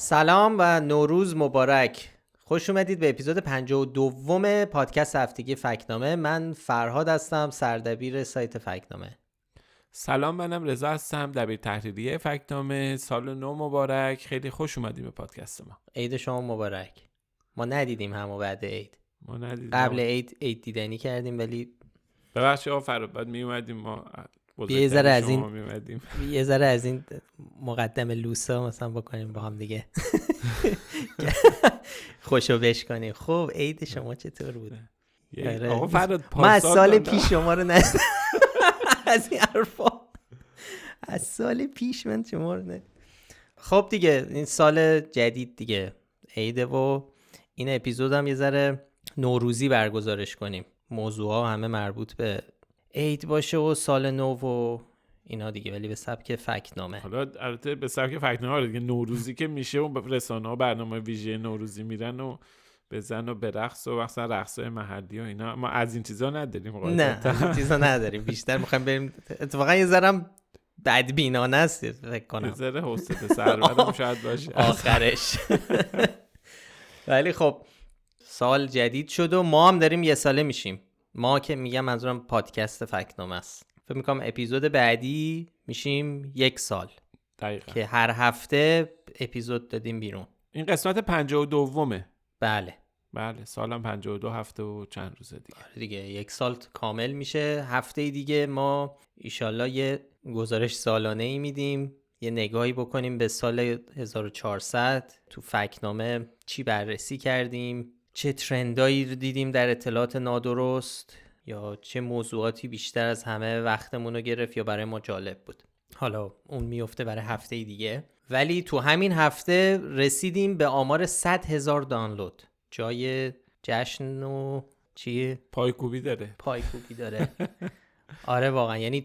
سلام و نوروز مبارک. خوش اومدید به اپیزود 52 پادکست هفتگی فکنامه. من فرهاد هستم، سردبیر سایت فکنامه. سلام، منم رضا هستم، دبیر تحریریه فکنامه. سال نو مبارک، خیلی خوش اومدید به پادکست ما. عید شما مبارک. ما ندیدیم همو بعد عید. ما ندیدیم. قبل عید دیدنی کردیم ولی ببخشید آفر بعد می اومدیم ما. یه ذره از این مقدمه لوسا مثلا بکنیم با هم دیگه، خوشو بش کنیم. خب عید شما چطور بود؟ آقا فراد ما از سال پیش شما رو نه از این حرفا، از سال پیش من شما رو نه. خب دیگه این سال جدید دیگه عیده و این اپیزود هم یه ذره نوروزی برگزارش کنیم، موضوعها همه مربوط به عید باشه و سال نو و اینا دیگه، ولی به سبک فکنامه. حالا البته به سبک فکنامه دیگه، نوروزی که میشه و رسانه‌ها برنامه ویژه نوروزی میرن و بزن و برقص و مثلا رقص‌های محلی و اینا. ما از این چیزا نداریم. نه از این چیزا نداریم، بیشتر میخوایم بریم. اتفاقا یه ذرم بدبینانه است فکر کنم، یه ذره حوصله سربرم شاید باشه آخرش. ولی خب سال جدید شد و ما هم داریم یه ساله میشیم. ما که میگم منظورم پادکست فکنامه است. فکر میکنم اپیزود بعدی میشیم 1 سال دقیقا. که هر هفته اپیزود دادیم بیرون. این قسمت 52مه. بله سالم 52 هفته و چند روز دیگه. آره دیگه 1 سال کامل میشه. هفته دیگه ما ایشالله یه گزارش سالانه ای میدیم، یه نگاهی بکنیم به سال 1400، تو فکنامه چی بررسی کردیم، چه ترندایی رو دیدیم در اطلاعات نادرست، یا چه موضوعاتی بیشتر از همه وقتمون رو گرفت یا برای ما جالب بود. حالا اون میفته برای هفته دیگه. ولی تو همین هفته رسیدیم به آمار 100,000 دانلود. جای جشن و چیه؟ پایکوبی داره. آره واقعا، یعنی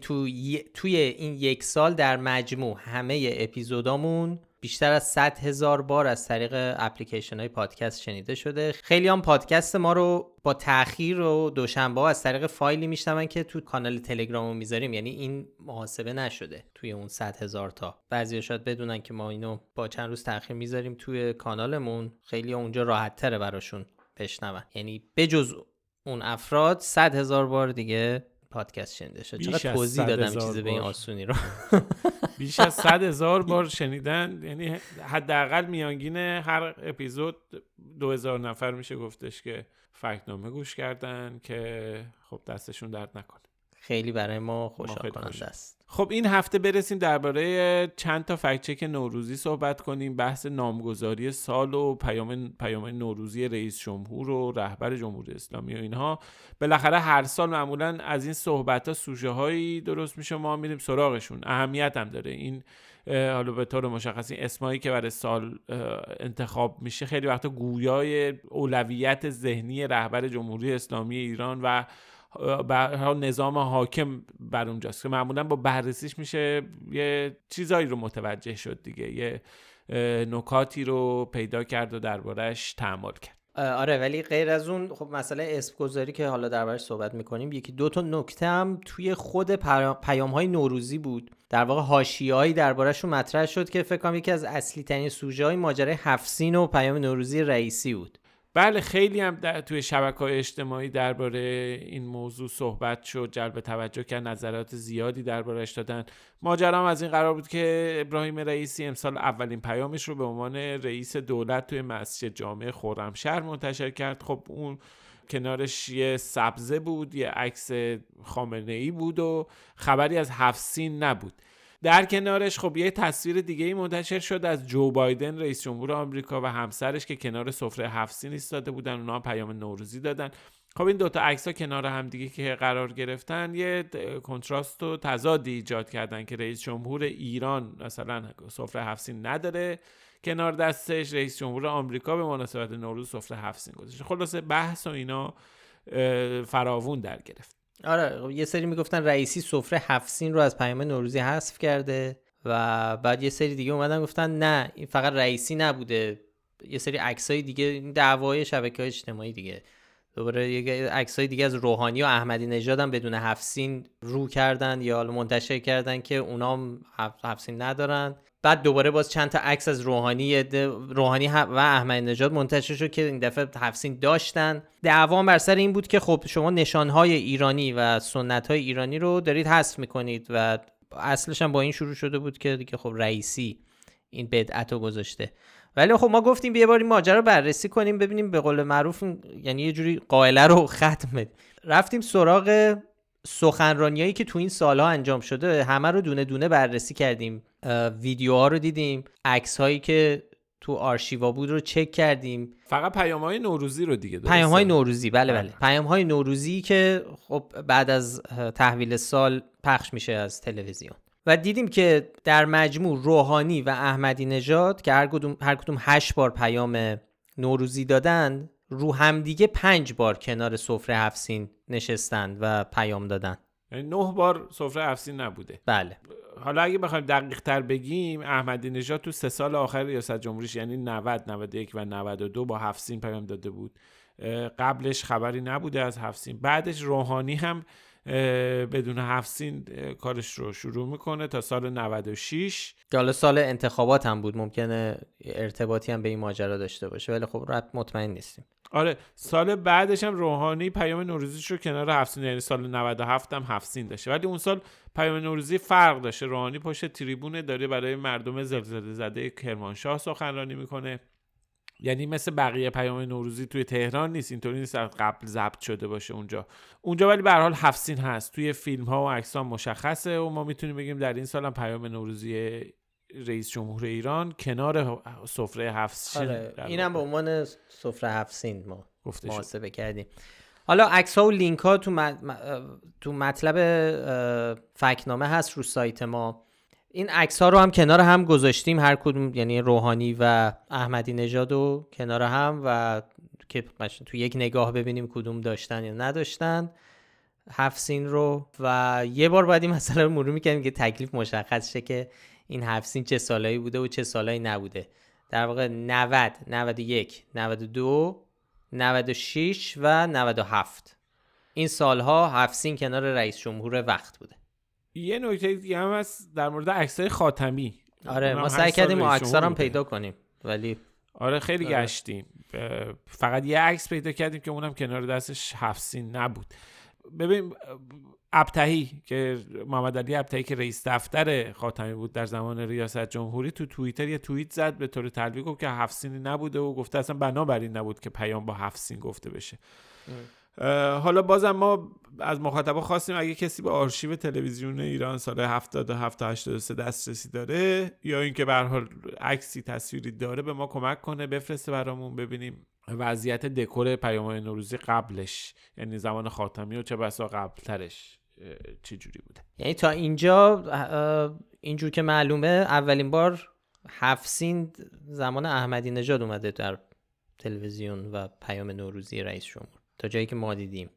توی این 1 سال در مجموع همه اپیزودامون بیشتر از 100,000 بار از طریق اپلیکیشن های پادکست شنیده شده. خیلی هم پادکست ما رو با تأخیر و دوشنبه ها از طریق فایلی میشنون که تو کانال تلگرامو میذاریم، یعنی این محاسبه نشده توی اون 100,000 تا. بعضیا شاید بدونن که ما اینو با چند روز تأخیر میذاریم توی کانالمون، خیلی اونجا راحت تره براشون بشنون. یعنی بجز اون افراد 100,000 بار دیگه پادکست شنیده شد. چقدر توضیح دادم چیزی به این آسونی رو. بیش از 100,000 بار شنیدن، یعنی حداقل میانگین هر اپیزود 2000 نفر میشه گفتش که فکنامه گوش کردن، که خب دستشون درد نکنه. خیلی برای ما خوشحال کننده است. خب این هفته برسیم درباره چند تا فکت چک نوروزی صحبت کنیم، بحث نامگذاری سال و پیام نوروزی رئیس جمهور و رهبر جمهوری اسلامی و اینها. بالاخره هر سال معمولا از این صحبت ها سوژه هایی درست میشه، ما میریم سراغشون. اهمیت هم داره این، حالا به طور مشخصی اسمایی که برای سال انتخاب میشه خیلی وقتا گویای اولویت ذهنی رهبر جمهوری اسلامی ایران و نظام حاکم بر اونجاست که معمولا با بررسیش میشه یه چیزایی رو متوجه شد دیگه، یه نکاتی رو پیدا کرد و دربارش تعامل کرد. آره ولی غیر از اون خب مسئله اسم گذاری که حالا دربارش صحبت میکنیم، یکی دو تا نکته هم توی خود پیام‌های نوروزی بود، در واقع حاشیه‌ای دربارشون مطرح شد که فکر کنم یکی از اصلی ترین سوژه‌های ماجرای هفت‌سین و پیام نوروزی رئیسی بود. بله خیلی هم توی شبکه‌های اجتماعی درباره این موضوع صحبت شد، جلب توجه کرد، نظرات زیادی درباره‌اش دادن. ماجرا از این قرار بود که ابراهیم رئیسی امسال اولین پیامش رو به عنوان رئیس دولت توی مسجد جامع خرمشهر منتشر کرد. خب اون کنارش یه سبزه بود، یه عکس خامنه‌ای بود و خبری از هفت‌سین نبود. در کنارش خب یه تصویر دیگه‌ای منتشر شد از جو بایدن رئیس جمهور آمریکا و همسرش که کنار سفره هفت‌سین ایستاده بودن، اونا پیام نوروزی دادن. خب این دوتا عکس‌ها کنار هم دیگه که قرار گرفتن یه کنتراست و تضادی ایجاد کردن که رئیس جمهور ایران مثلا سفره هفت‌سین نداره کنار دستش، رئیس جمهور آمریکا به مناسبت نوروز سفره هفت‌سین گذاشته. خلاصه بحث و اینا فراوون در گرفت. آره یه سری میگفتن رئیسی سفره هفت‌سین رو از پیام نوروزی حذف کرده و بعد یه سری دیگه اومدن گفتن نه این فقط رئیسی نبوده، یه سری عکسای دیگه، دعوای شبکه‌های اجتماعی دیگه، دوباره یه عکسای دیگه از روحانی و احمدی نژاد هم بدون هفت‌سین رو کردن یا منتشر کردن که اونام هفت‌سین ندارن. بعد دوباره باز چند تا عکس از روحانی و احمدی نژاد منتشر شد که این دفعه تفسین داشتن. دعوا بر سر این بود که خب شما نشانهای ایرانی و سنت‌های ایرانی رو دارید حذف می‌کنید و اصلش هم با این شروع شده بود که دیگه خب رئیسی این بدعتو گذاشته. ولی خب ما گفتیم بیا بار این ماجرا رو بررسی کنیم ببینیم به قول معروف یعنی یه جوری قائله رو ختم. رفتیم سراغ سخنرانیایی که تو این سالها انجام شده، همه رو دونه دونه بررسی کردیم، ویدیوها رو دیدیم، عکس‌هایی که تو آرشیوا بود رو چک کردیم. فقط پیام‌های نوروزی رو دیگه، پیام‌های نوروزی، بله. پیام‌های نوروزی که خب بعد از تحویل سال پخش میشه از تلویزیون و دیدیم که در مجموع روحانی و احمدی نژاد که هر کدوم 8 بار پیام نوروزی دادن، رو هم دیگه 5 بار کنار سفره هفت‌سین نشستن و پیام دادن. یعنی 9 بار سفره هفت‌سین نبوده. بله. حالا اگه بخوایم دقیق تر بگیم، احمدی نژاد تو 3 سال آخر ریاست جمهوریش یعنی 90 91 و 92 با هفت‌سین پیام داده بود. قبلش خبری نبوده از هفت‌سین. بعدش روحانی هم بدون هفت‌سین کارش رو شروع میکنه تا سال 96 که حالا سال انتخابات هم بود، ممکنه ارتباطی هم به این ماجرا داشته باشه ولی خب رد مطمئن نیستیم. آره، سال بعدش هم روحانی پیام نوروزیش رو کنار هفت‌سین، یعنی سال 97 هم هفت‌سین داشته ولی اون سال پیام نوروزی فرق داشته. روحانی پشت تریبونه داره برای مردم زلزله زده کرمانشاه سخنرانی میکنه، یعنی مثل بقیه پیام نوروزی توی تهران نیست، اینطوری نیست قبل ضبط شده باشه اونجا ولی به هر حال هفت‌سین هست، توی فیلم ها و عکس ها مشخصه و ما میتونیم بگیم در این سال هم پیام نوروزی رئیس جمهور ایران کنار سفره هفت‌سین. آره، اینم به عنوان سفره هفت‌سین ما محاسبه کردیم. حالا عکس ها و لینک ها تو مطلب فکنامه هست رو سایت ما. این عکس ها رو هم کنار هم گذاشتیم، هر کدوم یعنی روحانی و احمدی نژاد رو کنار هم و که تو یک نگاه ببینیم کدوم داشتن یا نداشتن هفت‌سین رو. و یه بار بعد این مسئله رو مرور می‌کنیم که تکلیف مشخص شه که این هفت‌سین چه سالایی بوده و چه سالایی نبوده. در واقع 90 91 92 96 و 97 این سالها هفت‌سین کنار رئیس جمهور وقت بوده. یه نکته دیگه هم هست در مورد عکسای خاتمی. آره، ما سعی کردیم عکس‌ها رو پیدا کنیم ولی آره خیلی گشتیم، فقط یه عکس پیدا کردیم که اونم کنار دستش هفت‌سین نبود. ببین ابتهی که محمد علی ابتهی که رئیس دفتر خاتمی بود در زمان ریاست جمهوری تو توییتر یه توییت زد به طور تلویقی که هفت‌سینی نبوده و گفته اصلا بنابراین نبود که پیام با هفت‌سین گفته بشه. حالا بازم ما از مخاطبا خواستیم اگه کسی به آرشیو تلویزیون ایران سال 77 تا 83 دسترسی داره یا اینکه به هر حال عکسی تصویری داره به ما کمک کنه، بفرسته برامون ببینیم وضعیت دکور پیام‌های نوروزی قبلش، یعنی زمان خاتمی و چه بسا قبلترش چه جوری بوده. یعنی تا اینجا اینجور که معلومه اولین بار هفت‌سین زمان احمدی نژاد اومده در تلویزیون و پیام نوروزی رئیس جمهور تا جایی که ما دیدیم،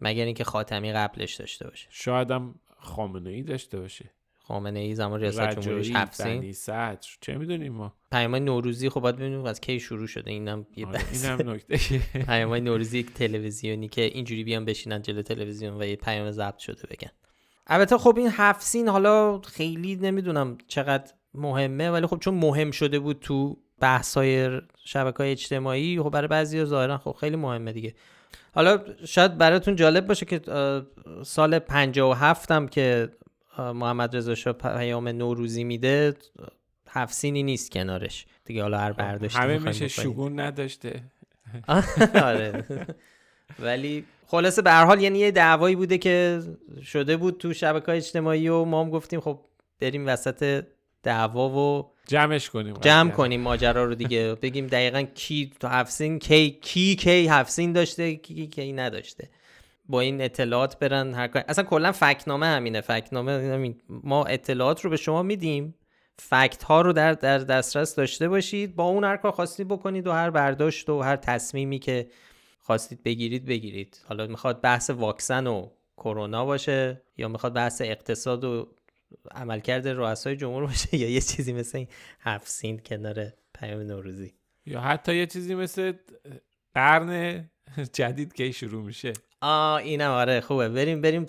مگر اینکه خاتمی قبلش داشته باشه، شاید هم خامنه‌ای داشته باشه. خامنه‌ای زمان ریاست جمهوریش هفت‌سین، چه میدونیم ما. پیام‌های نوروزی خب باید ببینیم از کی شروع شده. اینم نکته پیام‌های نوروزی تلویزیونی که اینجوری بیان بشینن جلو تلویزیون و یه پیام ضبط شده بگن. البته خب این هفت‌سین حالا خیلی نمیدونم چقدر مهمه ولی خب چون مهم شده بود تو بحث‌های شبکه‌های اجتماعی خب برای بعضی‌ها ظاهرا خب خیلی مهمه دیگه. حالا شاید براتون جالب باشه که سال 57 هم که محمد رضا شاه پیام نوروزی میده هفت‌سینی نیست کنارش دیگه. حالا هر برداشتی همه میشه شگون نداشته. آره ولی خلاصه به هر حال یعنی یه دعوایی بوده که شده بود تو شبکه‌های اجتماعی و ما هم گفتیم خب بریم وسط دعوا و جمع کنیم ماجرا رو دیگه، بگیم دقیقاً کی تو هفت‌سین کی هفت‌سین داشته کی نداشته، با این اطلاعات برن هر کاری. اصلا کلا فکت‌نامه همینه. فکت‌نامه ما اطلاعات رو به شما میدیم، فکت‌ها رو در دسترس داشته باشید، با اون هر کار خواستید بکنید و هر برداشت و هر تصمیمی که خواستید بگیرید. حالا میخواد بحث واکسن و کرونا باشه یا میخواد بحث اقتصاد و عملکرد رؤسای جمهور باشه یا یه چیزی مثل این هفت‌سین کنار پیام نوروزی یا حتی یه چیزی مثل قرن جدید که شروع میشه. اینم آره خوبه، بریم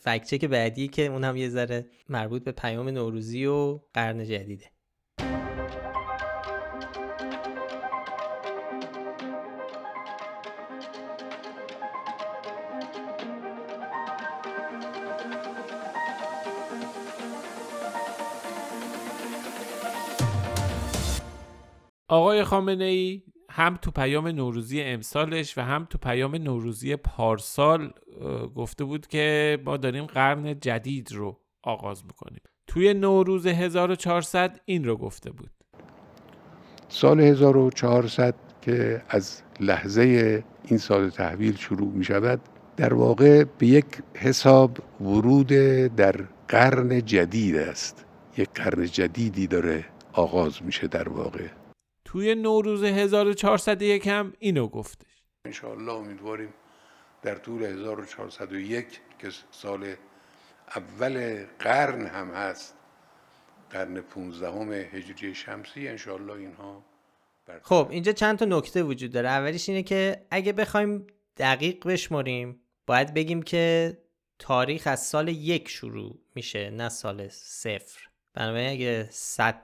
فکت چک بعدی که اون هم یه ذره مربوط به پیام نوروزی و قرن جدیده. آقای خامنه‌ای هم تو پیام نوروزی امسالش و هم تو پیام نوروزی پارسال گفته بود که ما داریم قرن جدید رو آغاز میکنیم. توی نوروز 1400 این رو گفته بود. سال 1400 که از لحظه این سال تحویل شروع می شود، در واقع به یک حساب ورود در قرن جدید است. یک قرن جدیدی داره آغاز میشه در واقع. توی نوروز 1401 هم اینو گفتش. انشاءالله امیدواریم در طول 1401 که سال اول قرن هم هست، قرن 15 هجری شمسی، انشاءالله اینها. خب اینجا چند تا نکته وجود داره. اولیش اینه که اگه بخوایم دقیق بشماریم باید بگیم که تاریخ از سال 1 شروع میشه نه سال 0. بنابراین اگه 100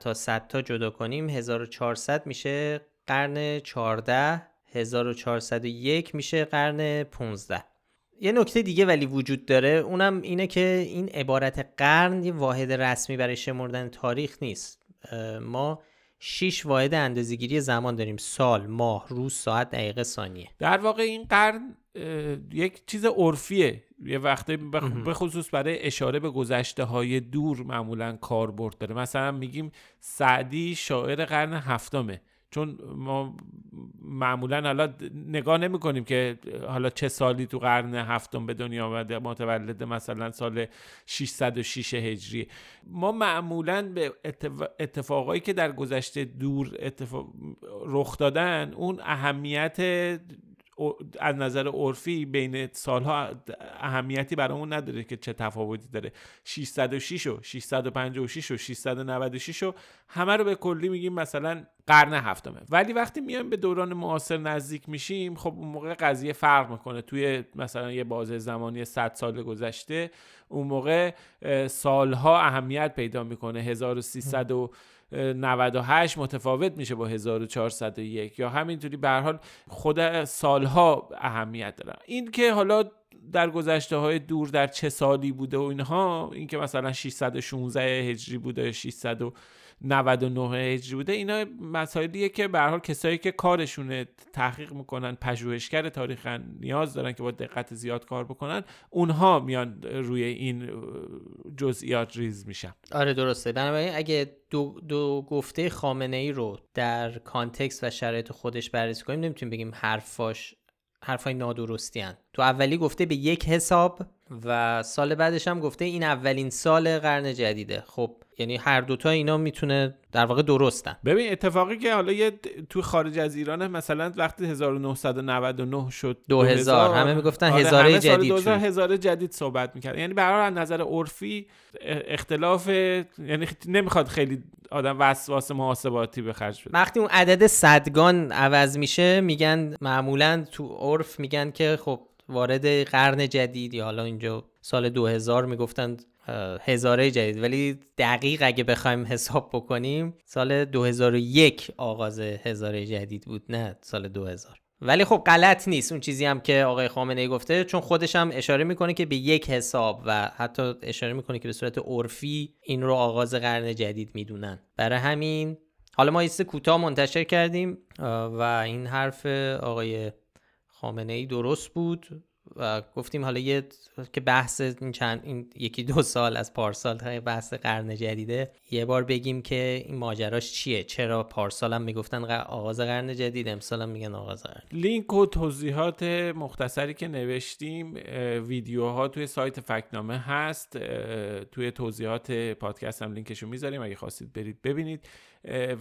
تا جدا کنیم 1400 میشه قرن 14، 1401 میشه قرن 15. یه نکته دیگه ولی وجود داره، اونم اینه که این عبارت قرن یه واحد رسمی برای شمردن تاریخ نیست. ما 6 واحد اندازه‌گیری زمان داریم: سال، ماه، روز، ساعت، دقیقه، ثانیه. در واقع این قرن یک چیز عرفیه، یه وقتی به خصوص برای اشاره به گذشته‌های دور معمولاً کاربرد داره. مثلا میگیم سعدی شاعر قرن 7، چون ما معمولاً حالا نگاه نمی‌کنیم که حالا چه سالی تو قرن 7 به دنیا آمده، متولد مثلا سال 606 هجری. ما معمولاً به اتفاقایی که در گذشته دور رخ دادن اون اهمیت از نظر عرفی بین سالها اهمیتی برامون نداره که چه تفاوتی داره. 606 و 656 و 696 و همه رو به کلی میگیم مثلا قرن 7. ولی وقتی میایم به دوران معاصر نزدیک میشیم، خب اون موقع قضیه فرق میکنه. توی مثلا یه بازه زمانی 100 سال گذشته اون موقع سالها اهمیت پیدا میکنه. 1398 متفاوت میشه با 1401 یا همینطوری. به هر حال خود سالها اهمیت دارن. این که حالا در گذشته های دور در چه سالی بوده و اینها، این که مثلا 616 هجری بوده، 699 هجری بوده، اینا مسائلیه که به هر حال کسایی که کارشونه تحقیق میکنن، پژوهشگر تاریخن، نیاز دارن که با دقت زیاد کار بکنن. اونها میان روی این جزئیات ریز میشن. آره درسته. بنابراین اگه دو گفته خامنه‌ای رو در کانتکست و شرایط خودش بررسی کنیم، نمیتونیم بگیم حرفای نادرستی هن. تو اولی گفته به یک حساب و سال بعدش هم گفته این اولین سال قرن جدیده. خب یعنی هر دوتا اینا میتونه در واقع درستن. ببین اتفاقی که حالا یه تو خارج از ایران مثلا وقتی 1999 شد 2000 همه میگفتن هزاره جدید. 2000 هزاره جدید صحبت میکرد. یعنی برای نظر عرفی اختلاف، یعنی نمیخواد خیلی آدم وسواس محاسباتی به خرج بده. وقتی اون عدد صدگان عوض میشه میگن، معمولا تو عرف میگن که خب وارد قرن جدید، یا حالا اینجا سال 2000 میگفتن هزاره جدید، ولی دقیق اگه بخوایم حساب بکنیم سال 2001 آغاز هزاره جدید بود نه سال 2000. ولی خب غلط نیست اون چیزی هم که آقای خامنه‌ای گفته، چون خودش هم اشاره میکنه که به یک حساب و حتی اشاره میکنه که به صورت عرفی این رو آغاز قرن جدید میدونن. برای همین حالا ما ایست کوتاه منتشر کردیم و این حرف آقای خامنه‌ای درست بود و گفتیم حالا یه که بحث این 1-2 سال از پارسال تا بحث قرن جدیده، یه بار بگیم که این ماجراش چیه، چرا پارسال هم میگفتن آغاز قرن جدید، امسال هم میگن آغاز قرن. لینک و توضیحات مختصری که نوشتیم، ویدیوها توی سایت فکت‌نامه هست، توی توضیحات پادکست هم لینکشو میذاریم اگه خواستید برید ببینید.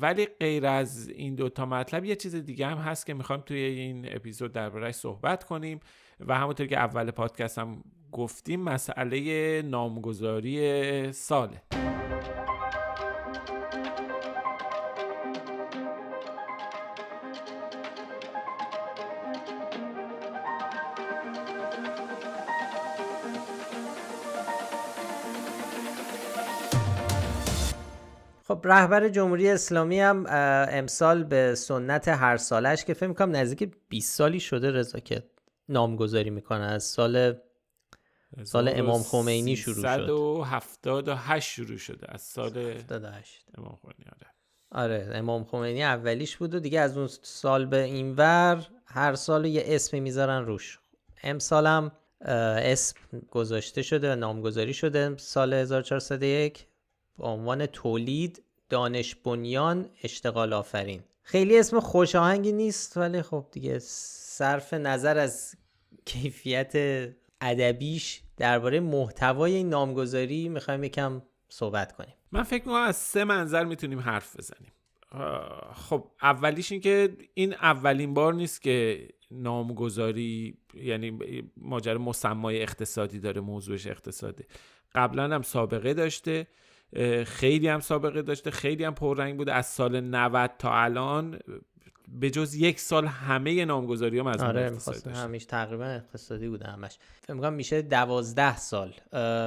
ولی غیر از این دوتا مطلب یه چیز دیگه هم هست که میخوایم توی این اپیزود درباره‌اش صحبت کنیم و همونطور که اول پادکست هم گفتیم مسئله نامگذاری ساله. خب رهبر جمهوری اسلامی هم امسال به سنت هر سالش که فکر می‌کنم نزدیک 20 سالی شده رضا که نامگذاری میکنه، از سال امام خمینی شروع شد. 178 شروع شده از سال 78 امام خمینی. آره امام خمینی اولیش بود و دیگه از اون سال به اینور هر سال یه اسمی میذارن روش. امسال هم اسم گذاشته شده و نامگذاری شده سال 1401 با عنوان تولید دانش بنیان اشتغال آفرین. خیلی اسم خوش آهنگی نیست ولی خب دیگه صرف نظر از کیفیت ادبیش درباره محتوای این نامگذاری میخوایم یکم صحبت کنیم. من فکر می‌کنم از سه منظر میتونیم حرف بزنیم. خب اولیش این که این اولین بار نیست که نامگذاری، یعنی ماجرا مسمای اقتصادی داره، موضوعش اقتصاده. قبلا هم سابقه داشته، خیلی هم پررنگ بوده. از سال 90 تا الان به جز یک سال همه نامگذاری‌ها مضمون اقتصادی داشته. آره همیشه تقریبا اقتصادی بوده همش. فکر می‌کنم میشه 12 سال.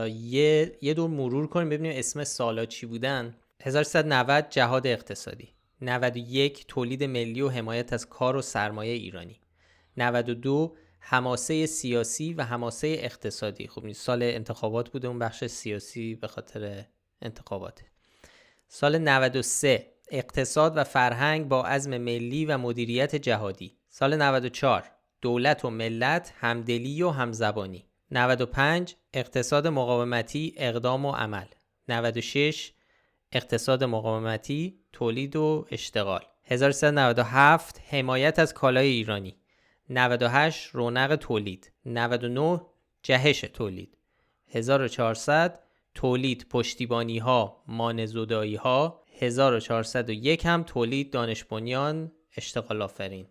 یه دور مرور کنیم ببینیم اسم سالا چی بودن. 1390 جهاد اقتصادی، 91 تولید ملی و حمایت از کار و سرمایه ایرانی، 92 حماسه سیاسی و حماسه اقتصادی. خب سال انتخابات بوده اون بخش سیاسی به خاطر انتخابات. سال 93 اقتصاد و فرهنگ با عزم ملی و مدیریت جهادی. سال 94 دولت و ملت، همدلی و همزبانی. 95 اقتصاد مقاومتی، اقدام و عمل. 96 اقتصاد مقاومتی، تولید و اشتغال. 1397 حمایت از کالای ایرانی. 98 رونق تولید. 99 جهش تولید. 1400 تولید پشتیبانی ها، مانع زدایی ها. 1401 هم تولید دانش بنیان اشتغال آفرین.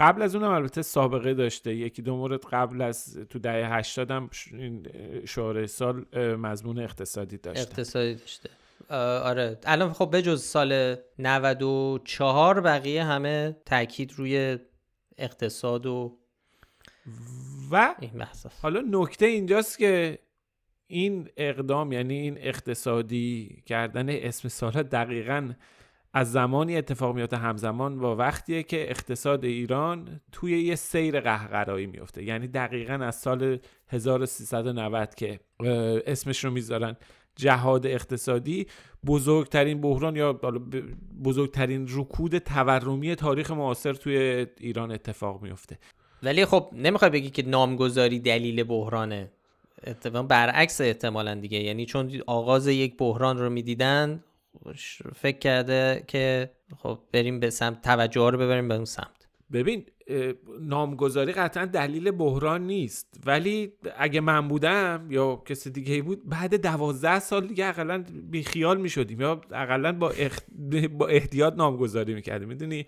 قبل از اونم البته سابقه داشته، یکی دو مورد قبل از تو دهه 80 هم شعار سال مضمون اقتصادی داشته. آره الان خب به جز سال 94 بقیه همه تاکید روی اقتصاد و حالا نکته اینجاست که این اقدام، یعنی این اقتصادی کردن اسم سالا دقیقاً از زمانی اتفاق میفته، همزمان با وقتیه که اقتصاد ایران توی یه سیر قهقرایی میفته. یعنی دقیقاً از سال 1390 که اسمش رو میذارن جهاد اقتصادی، بزرگترین بحران یا بزرگترین رکود تورمی تاریخ معاصر توی ایران اتفاق میفته. ولی خب نمیخوای بگی که نامگذاری دلیل بحرانه، برعکس احتمالاً دیگه. یعنی چون آغاز یک بحران رو میدیدن فکر کرده که خب بریم به سمت، توجه رو ببریم به اون سمت. ببین نامگذاری قطعا دلیل بحران نیست، ولی اگه من بودم یا کسی دیگه بود بعد 12 سال دیگه اقلا بیخیال می شدیم یا اقلا با احتیاط نامگذاری می کردیم. می دونی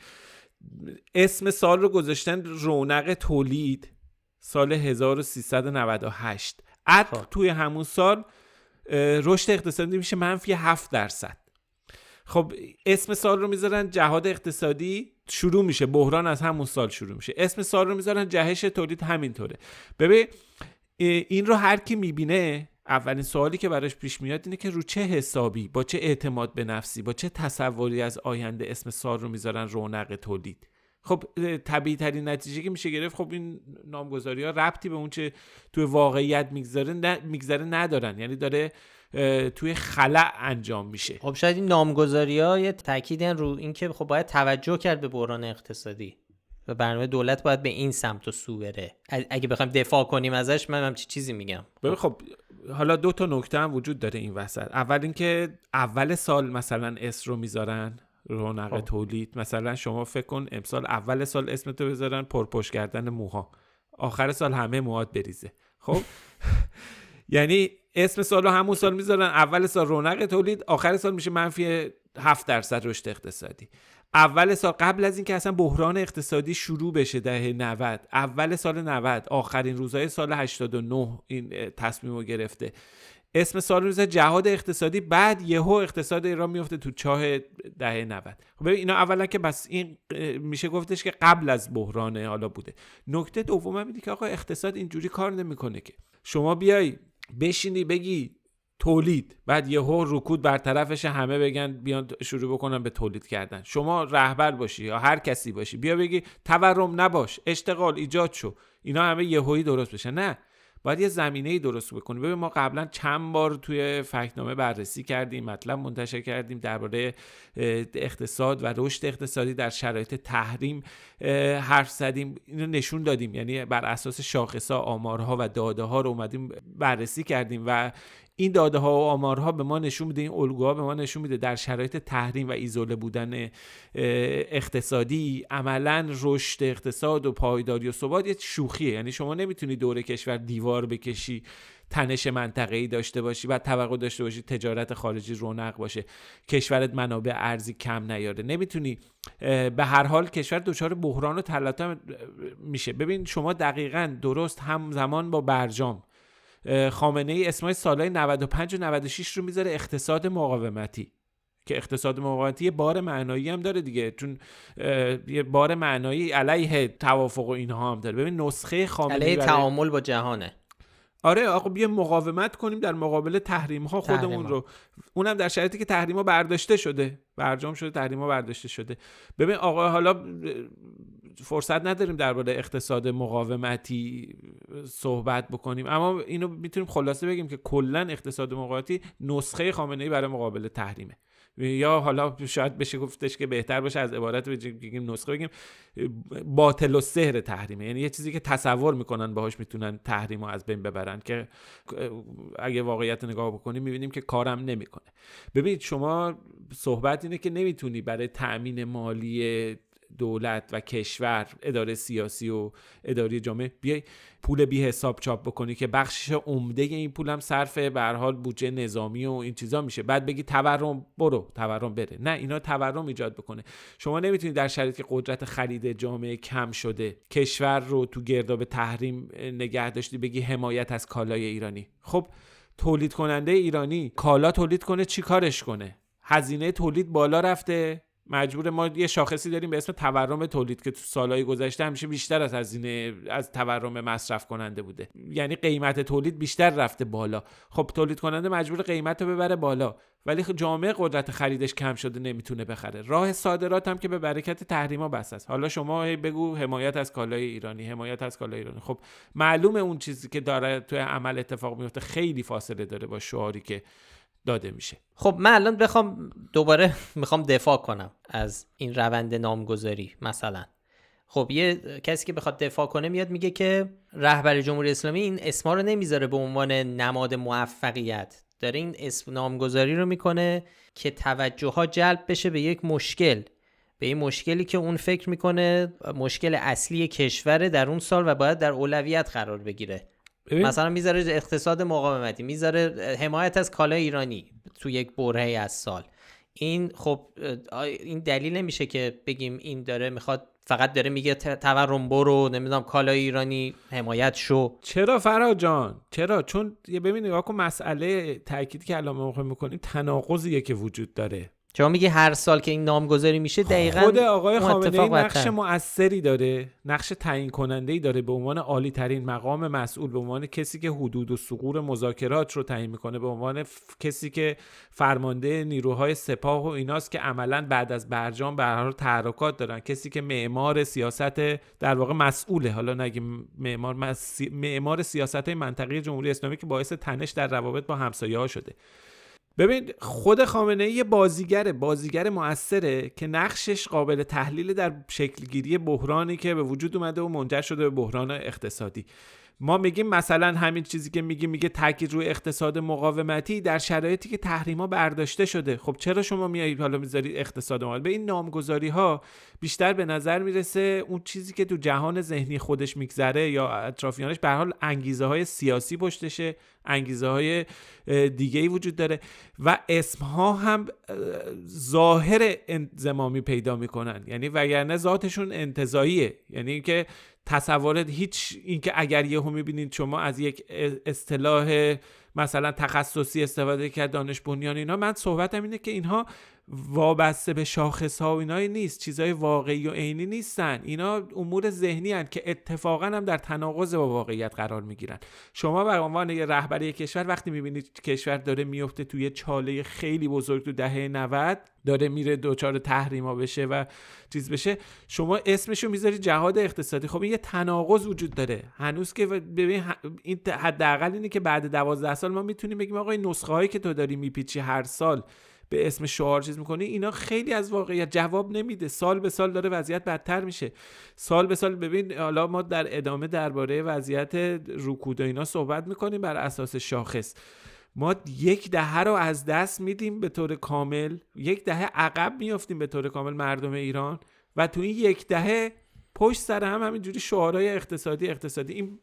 اسم سال رو گذاشتن رونق تولید سال 1398. توی همون سال رشد اقتصادی میشه -7%. خب اسم سال رو میذارن جهاد اقتصادی، شروع میشه بحران، از همون سال شروع میشه. اسم سال رو میذارن جهش تولید، همینطوره. ببین این رو هر کی میبینه اولین سوالی که براش پیش میاد اینه که رو چه حسابی، با چه اعتماد به نفسی، با چه تصوری از آینده اسم سال رو میذارن رونق تولید. خب طبیعی ترین نتیجه که میشه گرفت خب این نامگذاری ها ربطی به اون چه توی واقعیت میگذره ندارن، یعنی داره توی خلأ انجام میشه. خب شاید این نامگذاری‌ها یه تأکیدن رو اینکه خب باید توجه کرد به بحران اقتصادی و برنامه دولت باید به این سمت و سو بره. اگه بخوایم دفاع کنیم ازش من چیزی میگم. خب حالا دو تا نکته هم وجود داره این وسط. اول اینکه اول سال مثلا اس رو میذارن رونق تولید. مثلا شما فکر کن امسال اول سال اسمتو بذارن پرپشت کردن موها، آخر سال همه موهات بریزه. خب یعنی اسم سالو همون سال میذارن، اول سال رونق تولید، آخر سال میشه -7% رشد اقتصادی. اول سال قبل از اینکه اصلا بحران اقتصادی شروع بشه دهه 90، اول سال 90 آخرین روزهای سال 89 این تصمیمو گرفته. اسم سال روز جهاد اقتصادی، بعد یهو اقتصاد ایران میفته تو چاه دهه 90. خب ببین اینا اولا که بس این میشه گفتش که قبل از بحران حالا بوده. نکته دوم اینه که آقا اقتصاد اینجوری کار نمیکنه که شما بیای بشینی بگی تولید، بعد یهو رکود برطرفش، همه بگن بیان شروع بکنن به تولید کردن. شما رهبر باشی یا هر کسی باشی بیا بگی تورم نباش، اشتغال ایجاد شو، اینا همه یهویی درست بشه. نه، باید یه زمینه‌ای درست بکنیم. ببین ما قبلا چند بار توی فکت‌نامه بررسی کردیم، مطلب منتشر کردیم درباره اقتصاد و رشد اقتصادی در شرایط تحریم حرف زدیم، اینو نشون دادیم، یعنی بر اساس شاخص‌ها، آمارها و داده‌ها رو اومدیم بررسی کردیم و این داده ها و آمارها به ما نشون میده، این الگوها به ما نشون میده در شرایط تحریم و ایزوله بودن اقتصادی عملا رشد اقتصاد و پایداری و ثبات یه شوخیه. یعنی شما نمیتونی دور کشور دیوار بکشی، تنش منطقه‌ای داشته باشی و توقع داشته باشی تجارت خارجی رونق باشه، کشورت منابع ارزی کم نیاره. نمیتونی، به هر حال کشور دچار بحران و تلاتم میشه. ببین شما دقیقاً درست همزمان با برجام خامنه ای اسمای سالهای 95 و 96 رو میذاره اقتصاد مقاومتی، که اقتصاد مقاومتی یه بار معنایی هم داره دیگه، چون یه بار معنایی علیه توافق و اینها هم داره. ببین نسخه خامنه ای علیه تعامل با جهانه. آره آقا بیا مقاومت کنیم در مقابل تحریم ها خودمون رو، اونم در شرایطی که تحریم ها برداشته شده، برجام شده، تحریم ها برداشته شده. ببین آقا حالا فرصت نداریم درباره اقتصاد مقاومتی صحبت بکنیم، اما اینو میتونیم خلاصه بگیم که کلا اقتصاد مقاومتی نسخه خامنه ای برای مقابل تحریمه، یا حالا شاید بشه گفتش که بهتر باشه از عبارت بگیم نسخه بگیم باطل و سحر تحریمه، یعنی یه چیزی که تصور میکنن باهاش میتونن تحریمو از بین ببرن، که اگه واقعیت نگاه بکنیم میبینیم که کارم نمیکنه. ببینید شما صحبت اینه که نمیتونی برای تأمین مالی دولت و کشور، اداره سیاسی و اداره جامعه بیای پول بی حساب چاپ بکنی که بخشش عمده این پول هم صرف به هر حال بودجه نظامی و این چیزا میشه، بعد بگی تورم برو تورم بره، نه اینا تورم ایجاد بکنه. شما نمیتونید در شرایطی که قدرت خرید جامعه کم شده کشور رو تو گرداب تحریم نگه داشتی بگی حمایت از کالای ایرانی. خب تولید کننده ایرانی کالا تولید کنه چی کارش کنه؟ هزینه تولید بالا رفته، مجبور ما یه شاخصی داریم به اسم تورم تولید که تو سالهای گذشته همیشه بیشتر از هزینه از تورم مصرف کننده بوده، یعنی قیمت تولید بیشتر رفته بالا. خب تولید کننده مجبور قیمت رو ببره بالا، ولی جامعه قدرت خریدش کم شده نمیتونه بخره. راه صادرات هم که به برکت تحریما بس است. حالا شما بگو حمایت از کالای ایرانی، حمایت از کالای ایرانی، خب معلومه اون چیزی که داره تو عمل اتفاق میفته خیلی فاصله داره با شعاری که داده میشه. خب من الان میخوام دفاع کنم از این روند نامگذاری مثلا، خب یه کسی که بخواد دفاع کنه میاد میگه که رهبر جمهوری اسلامی این اسما رو نمیذاره به عنوان نماد موفقیت، داره این اسم نامگذاری رو میکنه که توجه ها جلب بشه به یک مشکل، به این مشکلی که اون فکر میکنه مشکل اصلی کشور در اون سال و باید در اولویت قرار بگیره. مثلا میذاره اقتصاد مقاومتی، میذاره حمایت از کالای ایرانی تو یک برهه‌ای از سال. این خب این دلیل نمیشه که بگیم این داره میخواد فقط داره میگه تورم برو، نمیدونم کالای ایرانی حمایت شو. چرا فرهاد جان؟ چرا؟ چون یه ببین نگاه کن، مسئله تأکید که علامه مهم میکنیم تناقضیه که وجود داره. چرا میگه هر سال که این نامگذاری میشه دقیقاً خود آقای خامنه‌ای نقش مؤثری داره، نقش تعیین کننده‌ای داره به عنوان عالی ترین مقام مسئول، به عنوان کسی که حدود و ثغور مذاکرات رو تعیین میکنه، به عنوان کسی که فرمانده نیروهای سپاه و ایناست که عملاً بعد از برجام به هر حال تحرکات دارن، کسی که معمار سیاست در واقع مسئوله، حالا نگیم معمار سیاست منطقه جمهوری اسلامی که باعث تنش در روابط با همسایه‌ها شده. ببین خود خامنه ای بازیگر مؤثره که نقشش قابل تحلیل در شکلگیری بحرانی که به وجود اومده و منجر شده به بحران اقتصادی. ما میگیم مثلا همین چیزی که میگه تاکید روی اقتصاد مقاومتی در شرایطی که تحریما برداشته شده. خب چرا شما میایید حالا میذارید اقتصاد مقاومت؟ به این نامگذاری ها بیشتر به نظر میرسه اون چیزی که تو جهان ذهنی خودش میگذره یا اطرافیانش به هر حال انگیزه های سیاسی پشتشه، انگیزه های دیگه‌ای وجود داره و اسم ها هم ظاهر انضمامی پیدا میکنن، یعنی وگرنه ذاتشون انتزاعیه، یعنی اینکه تصورت هیچ، اینکه اگر یهو میبینید شما از یک اصطلاح مثلا تخصصی استفاده کرد، دانش بنیان اینا. من صحبتم اینه که اینها وابسته به شاخص ها و اینایی نیست، چیزای واقعی و عینی نیستن، اینا امور ذهنی هستند که اتفاقا هم در تناقض با واقعیت قرار میگیرن. شما به عنوان یه رهبری کشور وقتی میبینید کشور داره میفته توی چاله خیلی بزرگ تو دهه 90، داره میره دوچار تحریما بشه و چیز بشه، شما اسمشو میذاری جهاد اقتصادی. خب این یه تناقض وجود داره هنوز که ببین این حداقل اینه که بعد 12 سال ما میتونیم بگیم آقا این نسخه هایی که تو داری میپیچی هر سال به اسم شعار چیز میکنی، اینا خیلی از واقعیت جواب نمیده، سال به سال داره وضعیت بدتر میشه، سال به سال. ببین حالا ما در ادامه درباره وضعیت رکود و اینا صحبت میکنیم بر اساس شاخص، ما یک دهه رو از دست میدیم به طور کامل، یک دهه عقب میافتیم به طور کامل مردم ایران، و تو این یک دهه پشت سر هم همینجوری شعارهای اقتصادی. این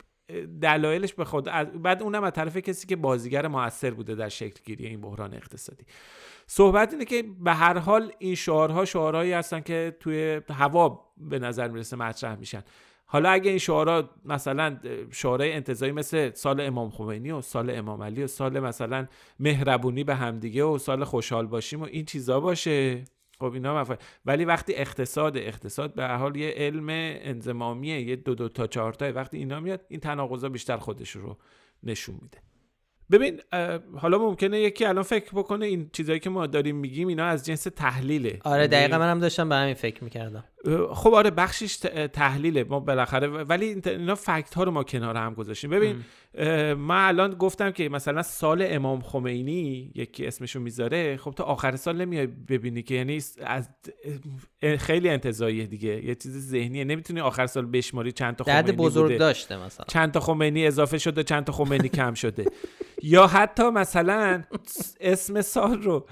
دلایلش به خود، بعد اونم از طرف کسی که بازیگر موثر بوده در شکل گیری این بحران اقتصادی. صحبت اینه که به هر حال این شعارها شعارهایی هستن که توی هوا به نظر میرسه مطرح میشن. حالا اگه این شعارها مثلا شعارهای انتزاعی مثل سال امام خمینی و سال امام علی و سال مثلا مهربونی به همدیگه و سال خوشحال باشیم و این چیزا باشه، خب اینا مفهوم. ولی وقتی اقتصاد به هر حال یه علم انضمامیه، یه دو تا چهار تا، وقتی اینا میاد این تناقضا بیشتر خودش رو نشون میده. ببین حالا ممکنه یکی الان فکر بکنه این چیزایی که ما داریم میگیم اینا از جنس تحلیله. آره دقیقاً منم داشتم به همین فکر میکردم. خب آره بخشش تحلیله ما بالاخره، ولی اینا فکت ها رو ما کنار هم گذاشتیم. ببین ما الان گفتم که مثلا سال امام خمینی یکی اسمشو میذاره، خب تا آخر سال نمیای ببینی که، یعنی از خیلی انتزاعیه دیگه، یه چیز ذهنیه، نمیتونی آخر سال بشماری چند تا خمینی بزرگ داشته، مثلا چند تا خمینی اضافه شده چند تا خمینی کم شده. یا حتی مثلا اسم سال رو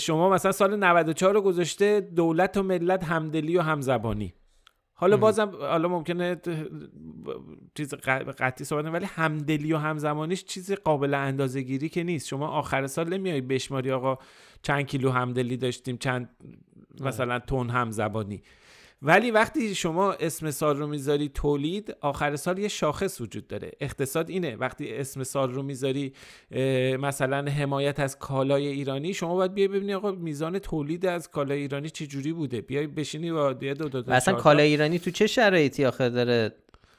شما مثلا سال 94 رو گذاشته دولت و ملت همدلی و همزبانی. حالا بازم حالا ممکنه چیز قطعی صحبت کنیم، ولی همدلی و همزبانیش چیز قابل اندازه گیری که نیست. شما آخر سال نمیای بشماری آقا چند کیلو همدلی داشتیم، چند مثلا تن همزبانی. ولی وقتی شما اسم سال رو میذاری تولید، آخر سال یه شاخص وجود داره. اقتصاد اینه، وقتی اسم سال رو میذاری مثلا حمایت از کالای ایرانی، شما باید بیای ببینی آقا میزان تولید از کالای ایرانی چه جوری بوده، بیای بشینی و دو مثلا کالای ایرانی تو چه شرایطی آخر داره،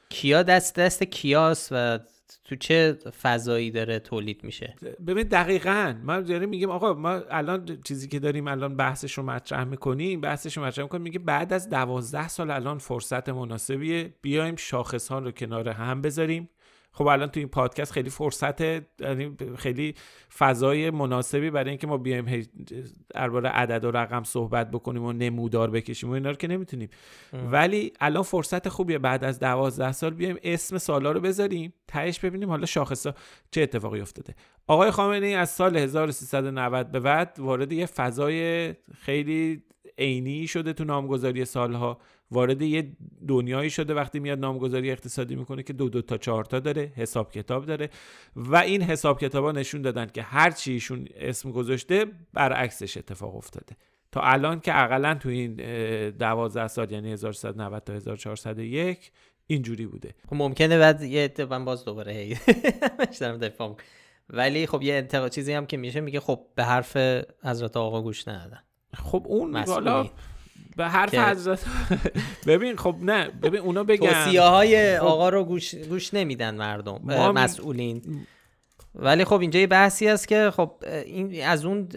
کیا دست کیاس و تو چه فضایی داره تولید میشه. ببین دقیقاً من داریم میگم آقا ما الان چیزی که داریم الان بحثش رو مطرح میکنیم میگه بعد از 12 سال الان فرصت مناسبیه بیایم شاخص ها رو کنار هم بذاریم. خب الان تو این پادکست خیلی فرصته، خیلی فضای مناسبی برای اینکه ما بیایم درباره عدد و رقم صحبت بکنیم و نمودار بکشیم و اینا رو که نمیتونیم. ولی الان فرصت خوبیه بعد از 12 سال بیایم اسم سالا رو بذاریم، تهش ببینیم حالا شاخصا چه اتفاقی افتاده. آقای خامنه ای از سال 1390 به بعد وارد یه فضای خیلی عینی شده تو نامگذاری سالها، وارد یه دنیایی شده وقتی میاد نامگذاری اقتصادی میکنه که دو تا چهار تا داره، حساب کتاب داره، و این حساب کتابا نشون دادن که هر چی ایشون اسم گذاشته برعکسش اتفاق افتاده تا الان، که اقلا تو این 12 سال یعنی 1390 تا 1401 اینجوری بوده. خب ممکنه بعد یه من باز دوباره مشترم دفاع، ولی خب یه چیزی هم که میشه میگه خب به حرف حضرت آقا گوش ندادن. خب اون مسئله به حرف حضرت ببین خب نه ببین اونا بگن توصیه‌های آقا رو گوش نمیدن مردم مسئولین، ولی خب اینجا یه بحثی هست که خب این از اون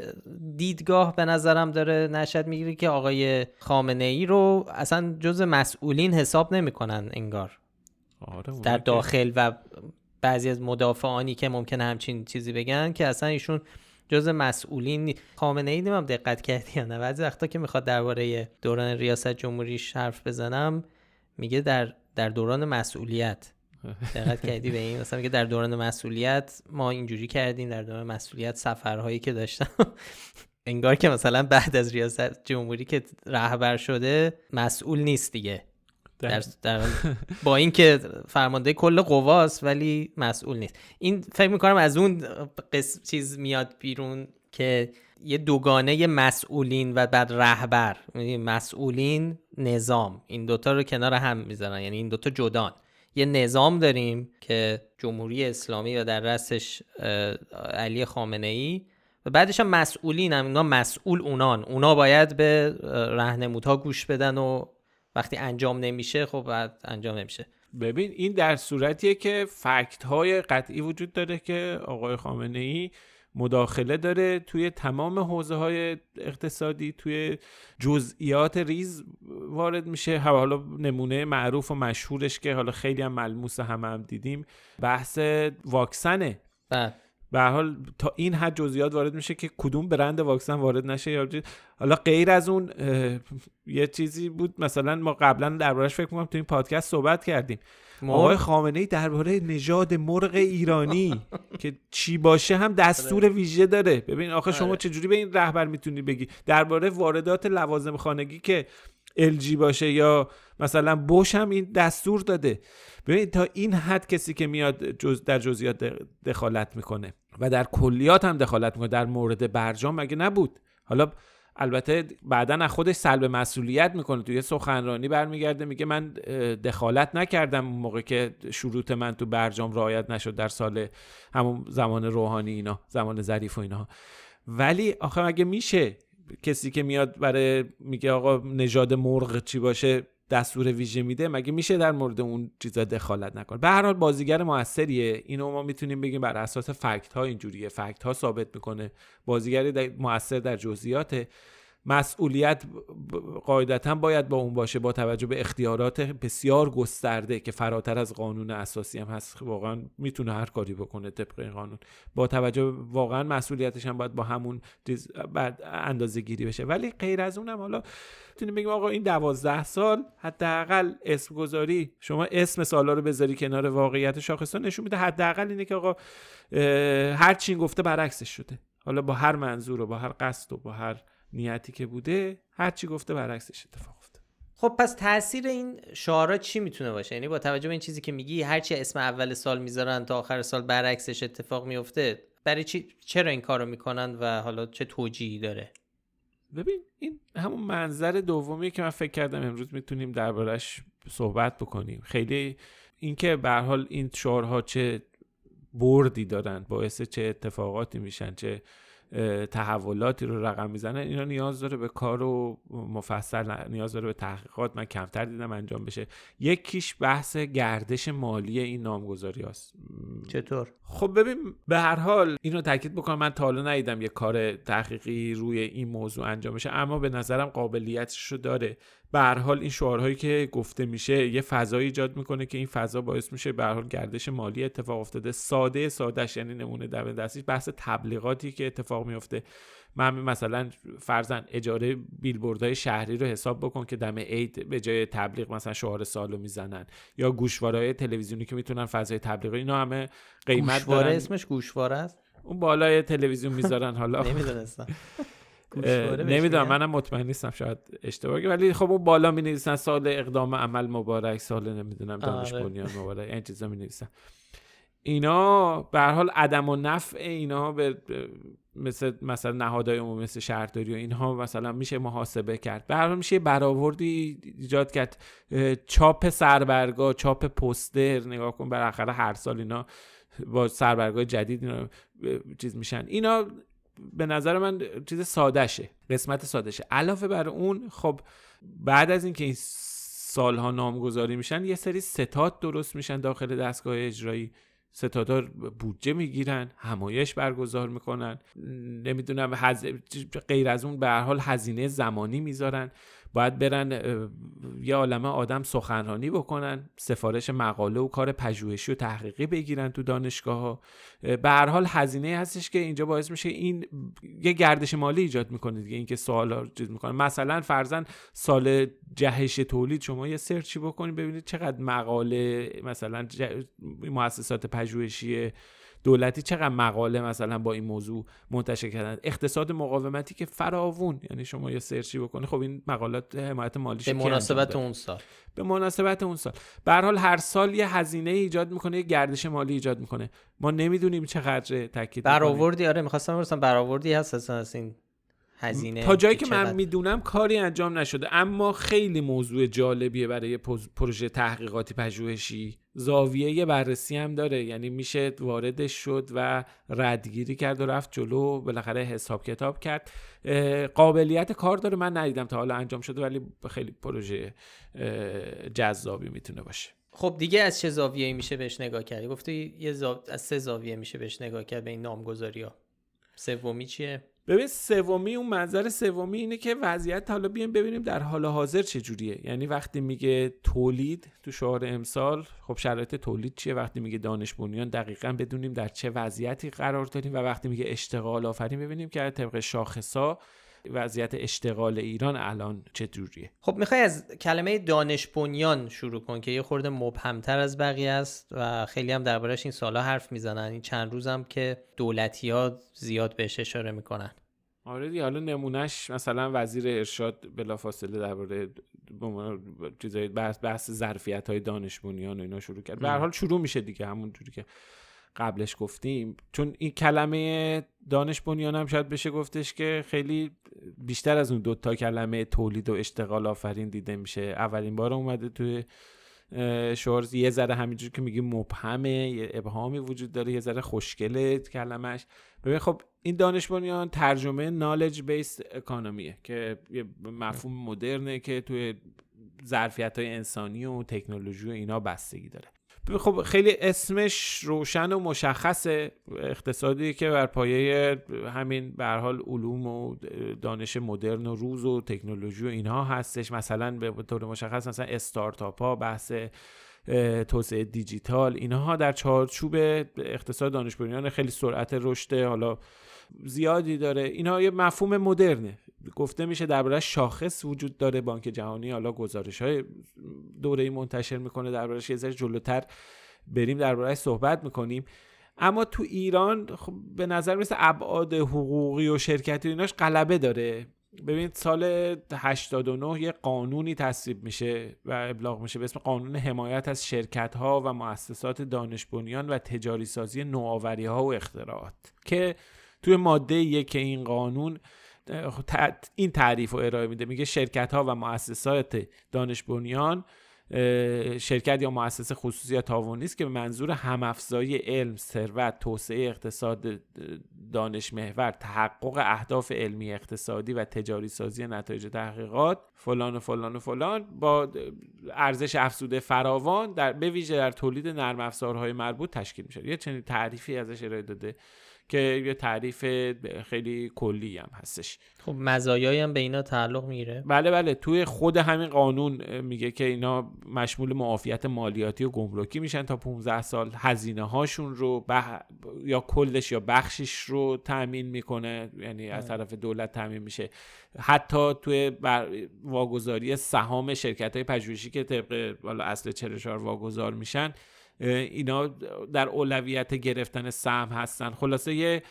دیدگاه به نظرم داره نشأت میگیره که آقای خامنه‌ای رو اصلا جز مسئولین حساب نمیکنن انگار. آره در داخل و بعضی از مدافعانی که ممکنه همچین چیزی بگن که اصلا ایشون جز مسئولین. خامنه‌ای نمیدونم دقت کردی یا نه، بعضی وقتا که میخواد درباره دوران ریاست جمهوریش حرف بزنم میگه در دوران مسئولیت. دقت کردی به این؟ مثلا میگه در دوران مسئولیت ما اینجوری کردیم، در دوران مسئولیت سفرهایی که داشتم انگار که مثلا بعد از ریاست جمهوری که رهبر شده مسئول نیست دیگه، در با این که فرمانده کل قواست ولی مسئول نیست. این فکر میکنم از اون قسم چیز میاد بیرون که یه دوگانه مسئولین و بعد رهبر، مسئولین نظام، این دوتا رو کنار هم میذارن، یعنی این دوتا جدان، یه نظام داریم که جمهوری اسلامی و در رأسش علی خامنه‌ای و بعدش هم مسئولین، هم اونا مسئول اونا باید به راهنمودها گوش بدن و وقتی انجام نمیشه خب بعد انجام نمیشه. ببین این در صورتیه که فکت‌های قطعی وجود داره که آقای خامنه‌ای مداخله داره توی تمام حوزه‌های اقتصادی، توی جزئیات ریز وارد میشه. حالا نمونه معروف و مشهورش که حالا خیلی هم ملموس هم دیدیم بحث واکسنه. به هر حال تا این حد جزئیات وارد میشه که کدوم برند واکسن وارد نشه یا حالا غیر از اون یه چیزی بود مثلا ما قبلا دربارش فکر می‌کنم تو این پادکست صحبت کردیم. آقای خامنه‌ای درباره نژاد مرغ ایرانی که چی باشه هم دستور ویژه داره. ببین آخه شما چجوری به این رهبر میتونی بگی؟ درباره واردات لوازم خانگی که LG باشه یا مثلا بوش هم این دستور داده. ببین تا این حد کسی که میاد در جزئیات دخالت میکنه و در کلیات هم دخالت میکنه. در مورد برجام مگه نبود؟ حالا البته بعدن از خودش سلب مسئولیت میکنه، توی سخنرانی برمیگرده میگه من دخالت نکردم اون موقع که شروط من تو برجام رعایت نشد در سال همون زمان روحانی اینا، زمان ظریف و اینا. ولی آخه مگه میشه کسی که میاد برای میگه آقا نژاد مرغ چی باشه دستور ویژه میده، مگه میشه در مورد اون چیزا دخالت نکنه؟ به هر حال بازیگر موثریه. اینو ما میتونیم بگیم بر اساس فکت ها اینجوریه، فکت ها ثابت میکنه. بازیگر موثر در جزئیات، مسئولیت قاعدتا باید با اون باشه با توجه به اختیارات بسیار گسترده که فراتر از قانون اساسی هم هست. واقعا میتونه هر کاری بکنه طبق این قانون، با توجه واقعا مسئولیتش هم باید با همون اندازه گیری بشه. ولی غیر از اونم حالا میتونیم بگیم آقا این 12 سال حداقل اسم گذاری، شما اسم سالا رو بذاری کنار واقعیت شاخصا نشون میده حداقل اینه که آقا هر چی گفته برعکسش شده، حالا با هر منظور و با هر قصد و با هر نیتی که بوده هر چی گفته برعکسش اتفاق افتاد. خب پس تاثیر این شعارا چی میتونه باشه؟ یعنی با توجه به این چیزی که میگی هر چی اسم اول سال میذارن تا آخر سال برعکسش اتفاق میفته، برای چی چرا این کارو میکنن و حالا چه توجیهی داره؟ ببین این همون منظر دومیه که من فکر کردم امروز میتونیم دربارش صحبت بکنیم. خیلی اینکه به هر حال این شعارها چه بردی دارن، باعث چه اتفاقاتی میشن، چه تحولاتی رو رقم میزنن، اینا نیاز داره به کار و مفصل، نیاز داره به تحقیقات. من کمتر دیدم انجام بشه. یکیش بحث گردش مالی این نامگذاری هست. چطور؟ خب ببین به هر حال اینو تاکید بکنم، من تا حالا ندیدم یه کار تحقیقی روی این موضوع انجام بشه، اما به نظرم قابلیتشو داره. به هر حال این شعارهایی که گفته میشه یه فضایی ایجاد میکنه که این فضا باعث میشه به هر حال گردش مالی اتفاق افتاده. سادهش یعنی نمونه دم دستیش بحث تبلیغاتی که اتفاق میفته. من مثلا فرضاً اجاره بیلبوردهای شهری رو حساب بکن که دم عید به جای تبلیغ مثلا شعار سالو میزنن، یا گوشوارهای تلویزیونی که میتونن فضای تبلیغی، اینا همه قیمت گوشواره دارن. اسمش گوشواره است، اون بالای تلویزیون میذارن. حالا نمیدونستم نمیدونم، منم مطمئن نیستم، شاید اشتباهی، ولی خب اون بالا می‌نویسن سال اقدام عمل مبارک، سال نمیدونم دانش بنیان مبارک، این چیزا می‌نویسن. اینا به هر حال عدم و نفع اینا به مثلا نهادهای عمومی مثل شهرداری و اینها مثلا میشه محاسبه کرد. به هر حال میشه برآوردی ایجاد کرد. چاپ سربرگا، چاپ پوستر، نگاه کن بالاخره هر سال اینا با سربرگای جدید اینا چیز میشن. اینا به نظر من چیز سادشه، قسمت سادشه. علاوه بر اون خب بعد از اینکه این سالها نامگذاری میشن یه سری ستاد درست میشن داخل دستگاه اجرایی. ستادا بودجه میگیرن، همایش برگزار میکنن، نمیدونم غیر از اون به هر حال هزینه زمانی میذارن، باید برن یه عالمه آدم سخنرانی بکنن، سفارش مقاله و کار پژوهشی و تحقیقی بگیرن تو دانشگاه‌ها. به هر حال هزینه هستش که اینجا باعث میشه این یه گردش مالی ایجاد میکنه دیگه. اینکه سوالا چیز میکنن، مثلا فرضاً سال جهش تولید شما یه سرچی بکنید ببینید چقدر مقاله مثلا مؤسسات پژوهشی دولتی چقدر مقاله مثلا با این موضوع منتشر کردن. اقتصاد مقاومتی که فراوون، یعنی شما یه سرچی بکنید خب این مقالات حمایت مالیش به مناسبت اون سال به هر حال هر سال یه هزینه ایجاد میکنه، یه گردش مالی ایجاد میکنه. ما نمیدونیم چقدر تاکید برآوردی. آره می‌خواستم برسم برآوردی هست اصلا این هزینه. تا جایی که من میدونم کاری انجام نشده، اما خیلی موضوع جالبیه برای پروژه تحقیقاتی پژوهشی زاویه بررسی هم داره، یعنی میشه واردش شد و ردگیری کرد و رفت جلو، بالاخره حساب کتاب کرد. قابلیت کار داره، من ندیدم تا حالا انجام شده ولی خیلی پروژه جذابی میتونه باشه. خب دیگه از چه زاویه‌ای میشه بهش نگاه کرد؟ گفتی از سه زاویه میشه بهش نگاه کرد به این نامگذاری‌ها. سومی چیه؟ ببین سومی، اون منظر سومی اینه که وضعیت حالا بیایم ببینیم در حال حاضر چه جوریه. یعنی وقتی میگه تولید تو شعار امسال، خب شرایط تولید چیه؟ وقتی میگه دانش بنیان، دقیقاً بدونیم در چه وضعیتی قرار داریم. و وقتی میگه اشتغال آفرین، ببینیم که طبق شاخص‌ها وضعیت اشتغال ایران الان چه جوریه. خب میخوای از کلمه دانش بنیان شروع کن که یه خورده مبهم‌تر از بقیه است و خیلی هم دربارش این سالا حرف میزنن، این چند روزم که دولتی‌ها زیاد بهش اشاره میکنن. آره دیگه، حالا نمونهش مثلا وزیر ارشاد بلافاصله درباره چیزای بحث ظرفیت‌های دانش بنیان و اینا شروع کرد. به هر حال شروع میشه دیگه همون جوری که قبلش گفتیم، چون این کلمه دانش بنیان هم شاید بشه گفتش که خیلی بیشتر از اون دوتا کلمه تولید و اشتغال آفرین دیده میشه. اولین بار اومده توی شورز، یه ذره همینجور که میگیم مبهمه، یه ابهامی وجود داره، یه ذره خوشگله کلمش. ببین خب این دانش بنیان ترجمه نالج بیس اکانومیه که یه مفهوم مدرنه که توی ظرفیت‌های انسانی و تکنولوژی و اینا بستگی داره. خب خیلی اسمش روشن و مشخصه، اقتصادی که بر پایه همین به هر حال علوم و دانش مدرن و روز و تکنولوژی و اینها هستش. مثلا به طور مشخص مثلا استارتاپ ها، بحث توسعه دیجیتال، اینها در چارچوب اقتصاد دانش بنیان خیلی سرعت رشد حالا زیادی داره. اینها یه مفهوم مدرنه، گفته میشه دربارش شاخص وجود داره. بانک جهانی حالا گزارش‌های دوره‌ای منتشر میکنه دربارش، یه ذره جلوتر بریم دربارش صحبت میکنیم. اما تو ایران خب به نظر میاد ابعاد حقوقی و شرکتی ایناش غلبه داره. ببینید سال 89 یه قانونی تصویب میشه و ابلاغ میشه به اسم قانون حمایت از شرکت‌ها و مؤسسات دانش بنیان و تجاری سازی نوآوری‌ها و اختراعات، که توی ماده 1 این قانون این تعریف رو ارائه میده، میگه شرکت ها و مؤسسات دانش بنیان شرکت یا مؤسسه خصوصی یا تاوانی است که به منظور هم‌افزایی علم، ثروت، توسعه اقتصاد دانش محور، تحقق اهداف علمی، اقتصادی و تجاری سازی نتایج تحقیقات فلان و فلان و فلان با ارزش افزوده فراوان در به ویژه در تولید نرم افزارهای مربوط تشکیل میشه. یه چنین تعریفی ازش ارائه داده که یه تعریف خیلی کلی هم هستش. خب مزایایی هم به اینا تعلق میگیره؟ بله توی خود همین قانون میگه که اینا مشمول معافیت مالیاتی و گمرکی میشن تا 15 سال، هزینه هاشون رو یا کلش یا بخشش رو تامین میکنه، یعنی از طرف دولت تامین میشه. حتی توی واگذاری سهام شرکت‌های پژوهشی که طبق والا اصل 44 واگذار میشن، اینا در اولویت گرفتن سهم هستن. خلاصه یه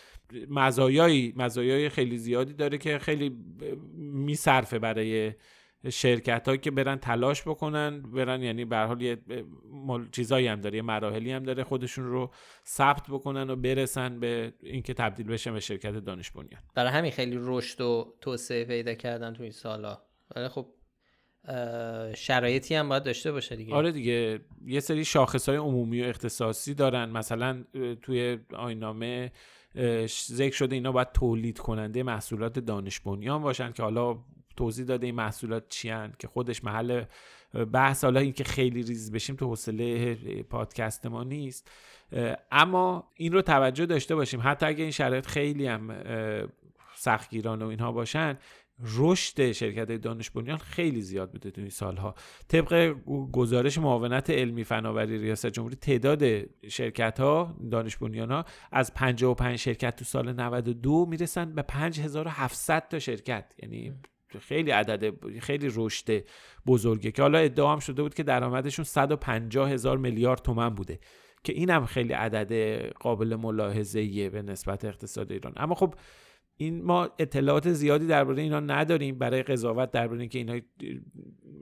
مزایای خیلی زیادی داره که خیلی میصرفه برای شرکت‌ها که برن تلاش بکنن، برن یعنی به هر حال یه چیزایی هم داره، یه مراحلی هم داره خودشون رو ثبت بکنن و برسن به اینکه تبدیل بشن به شرکت دانش بنیان. برای همین خیلی رشد و توسعه پیدا کردن تو این سالا. ولی خب شرایطی هم باید داشته باشه دیگه. آره دیگه، یه سری شاخص‌های عمومی و اختصاصی دارن. مثلا توی آیین‌نامه ذکر شده اینا باید تولید کننده محصولات دانش بنیان باشن که حالا توضیح داده این محصولات چیان که خودش محل بحث، حالا این که خیلی ریز بشیم تو حوصله پادکست ما نیست، اما این رو توجه داشته باشیم. حتی اگه این شرایط خیلی هم سختگیران و اینها باشن، رشد شرکت دانش بنیان خیلی زیاد بوده تو این سالها. طبق گزارش معاونت علمی فناوری ریاست جمهوری، تعداد شرکت‌ها دانش بنیان‌ها از 55 شرکت تو سال 92 میرسن به 5700 تا شرکت، یعنی خیلی عدد خیلی رشد بزرگه که حالا ادعا هم شده بود که درآمدشون 150,000 میلیارد تومان بوده که اینم خیلی عدد قابل ملاحظه‌ایه به نسبت اقتصاد ایران. اما خب این ما اطلاعات زیادی درباره اینا نداریم برای قضاوت درباره اینکه اینا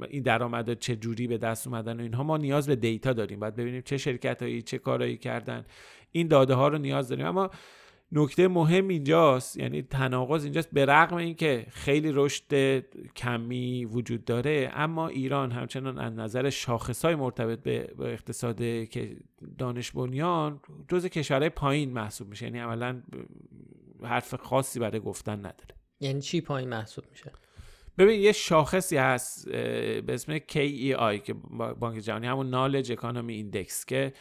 این درآمدها چه جوری به دست اومدن و اینها. ما نیاز به دیتا داریم، باید ببینیم چه شرکتایی چه کارایی کردن، این داده ها رو نیاز داریم. اما نکته مهم اینجاست، یعنی تناقض اینجاست. به رغم اینکه خیلی رشد کمی وجود داره، اما ایران همچنان از نظر شاخص‌های مرتبط به اقتصاد دانش بنیان جزو کشورهای پایین محسوب میشه، یعنی عملاً حرف خاصی برای گفتن نداره. یعنی چی پایین محسوب میشه؟ ببین یه شاخصی هست به اسم KEI که بانک جهانی، همون Knowledge Economy Index، که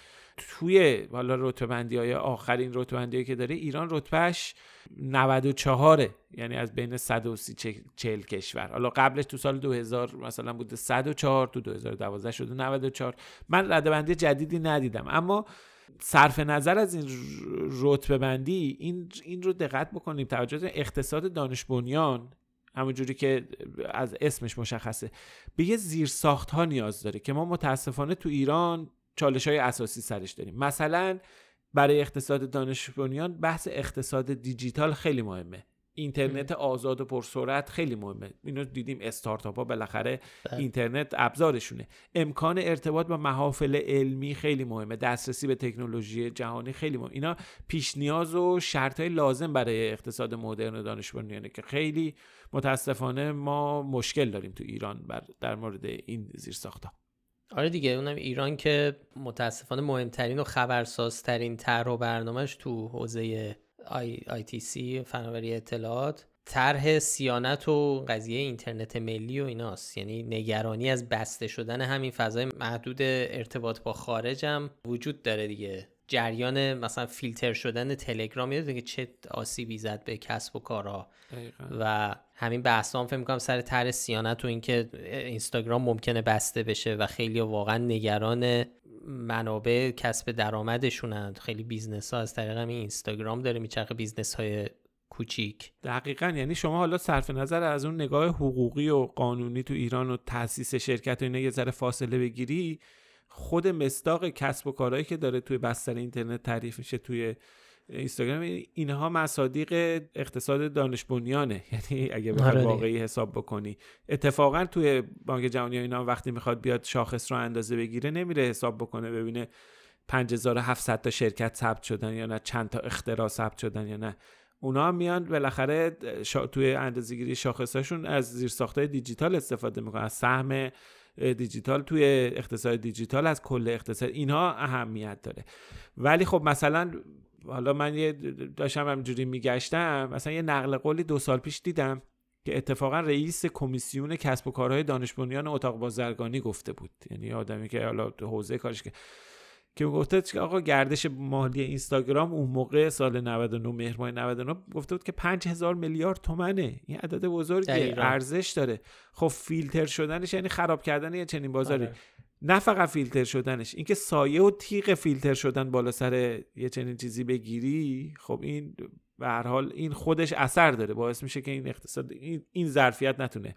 توی والا رتبه‌بندی‌های آخرین رتبه‌بندی‌ای که داره ایران رتبهش 94، یعنی از بین 140 کشور. حالا قبلش تو سال 2000 مثلا بوده 104، تو 2012 شده 94. من رده‌بندی جدیدی ندیدم، اما صرف نظر از این رتبه‌بندی این رو دقت بکنیم، توجه به اقتصاد دانش بنیان همونجوری که از اسمش مشخصه به یه زیرساخت ها نیاز داره که ما متاسفانه تو ایران چالش های اساسی سرش داریم. مثلا برای اقتصاد دانش بنیان بحث اقتصاد دیجیتال خیلی مهمه، اینترنت آزاد و پرسرعت خیلی مهمه. اینو دیدیم استارتاپ‌ها بالاخره اینترنت ابزارشونه. امکان ارتباط با محافل علمی خیلی مهمه، دسترسی به تکنولوژی جهانی خیلی مهمه. اینا پیش نیاز و شرط‌های لازم برای اقتصاد مدرن و دانش بنیانه که خیلی متاسفانه ما مشکل داریم تو ایران در مورد این زیرساخت‌ها. آره دیگه، اونم ایران که متاسفانه مهمترین و خبرسازترین طرح و برنامه‌اش تو حوزه ITC فناوری اطلاعات طرح سیانت و قضیه اینترنت ملی و ایناست. یعنی نگرانی از بسته شدن همین فضای محدود ارتباط با خارج هم وجود داره دیگه. جریان مثلا فیلتر شدن تلگرام یاد که چه آسیبی زد به کسب و کارها و همین بحثا هم فکر می‌کنم سر طرح سیانت و اینکه اینستاگرام ممکنه بسته بشه و خیلی واقعا نگران منابع کسب درآمدشونن. خیلی بیزنس‌ها از طریق همین اینستاگرام داره میچرخه، بیزنس‌های کوچیک. دقیقاً، یعنی شما حالا صرف نظر از اون نگاه حقوقی و قانونی تو ایران و تأسیس شرکت و اینا یه ذره فاصله بگیری، خود مصداق کسب و کارهایی که داره توی بستر اینترنت تعریف میشه توی اینستاگرام، اینها مصادیق اقتصاد دانش بنیانه. یعنی اگه به واقعی حساب بکنی، اتفاقا توی بانک جهانی اینا وقتی میخواد بیاد شاخص رو اندازه بگیره نمیره حساب بکنه ببینه 5700 تا شرکت ثبت شدن یا نه، چند تا اختراع ثبت شدن یا نه. اونا میان بالاخره توی اندازه‌گیری شاخصاشون از زیرساخت‌های دیجیتال استفاده میکنن، از سهم دیجیتال توی اقتصاد دیجیتال، از کل اقتصاد. اینها اهمیت داره. ولی خب مثلا حالا من داشتم همینجوری میگشتم، مثلا یه نقل قولی 2 سال پیش دیدم که اتفاقا رئیس کمیسیون کسب و کارهای دانش بنیان اتاق بازرگانی گفته بود، یعنی آدمی که حالا حوزه کارش که گفته که آقا گردش مالی اینستاگرام اون موقع سال 99 مهرماه 99 گفته بود که 5000 میلیارد تومانه. این عدد بزرگی ارزش داره. خب فیلتر شدنش یعنی خراب کردن یه چنین بازاری. آره. نه فقط فیلتر شدنش، اینکه سایه و تیغ فیلتر شدن بالا سر یه چنین چیزی بگیری، خب این به هر حال این خودش اثر داره، باعث میشه که این اقتصاد این ظرفیت نتونه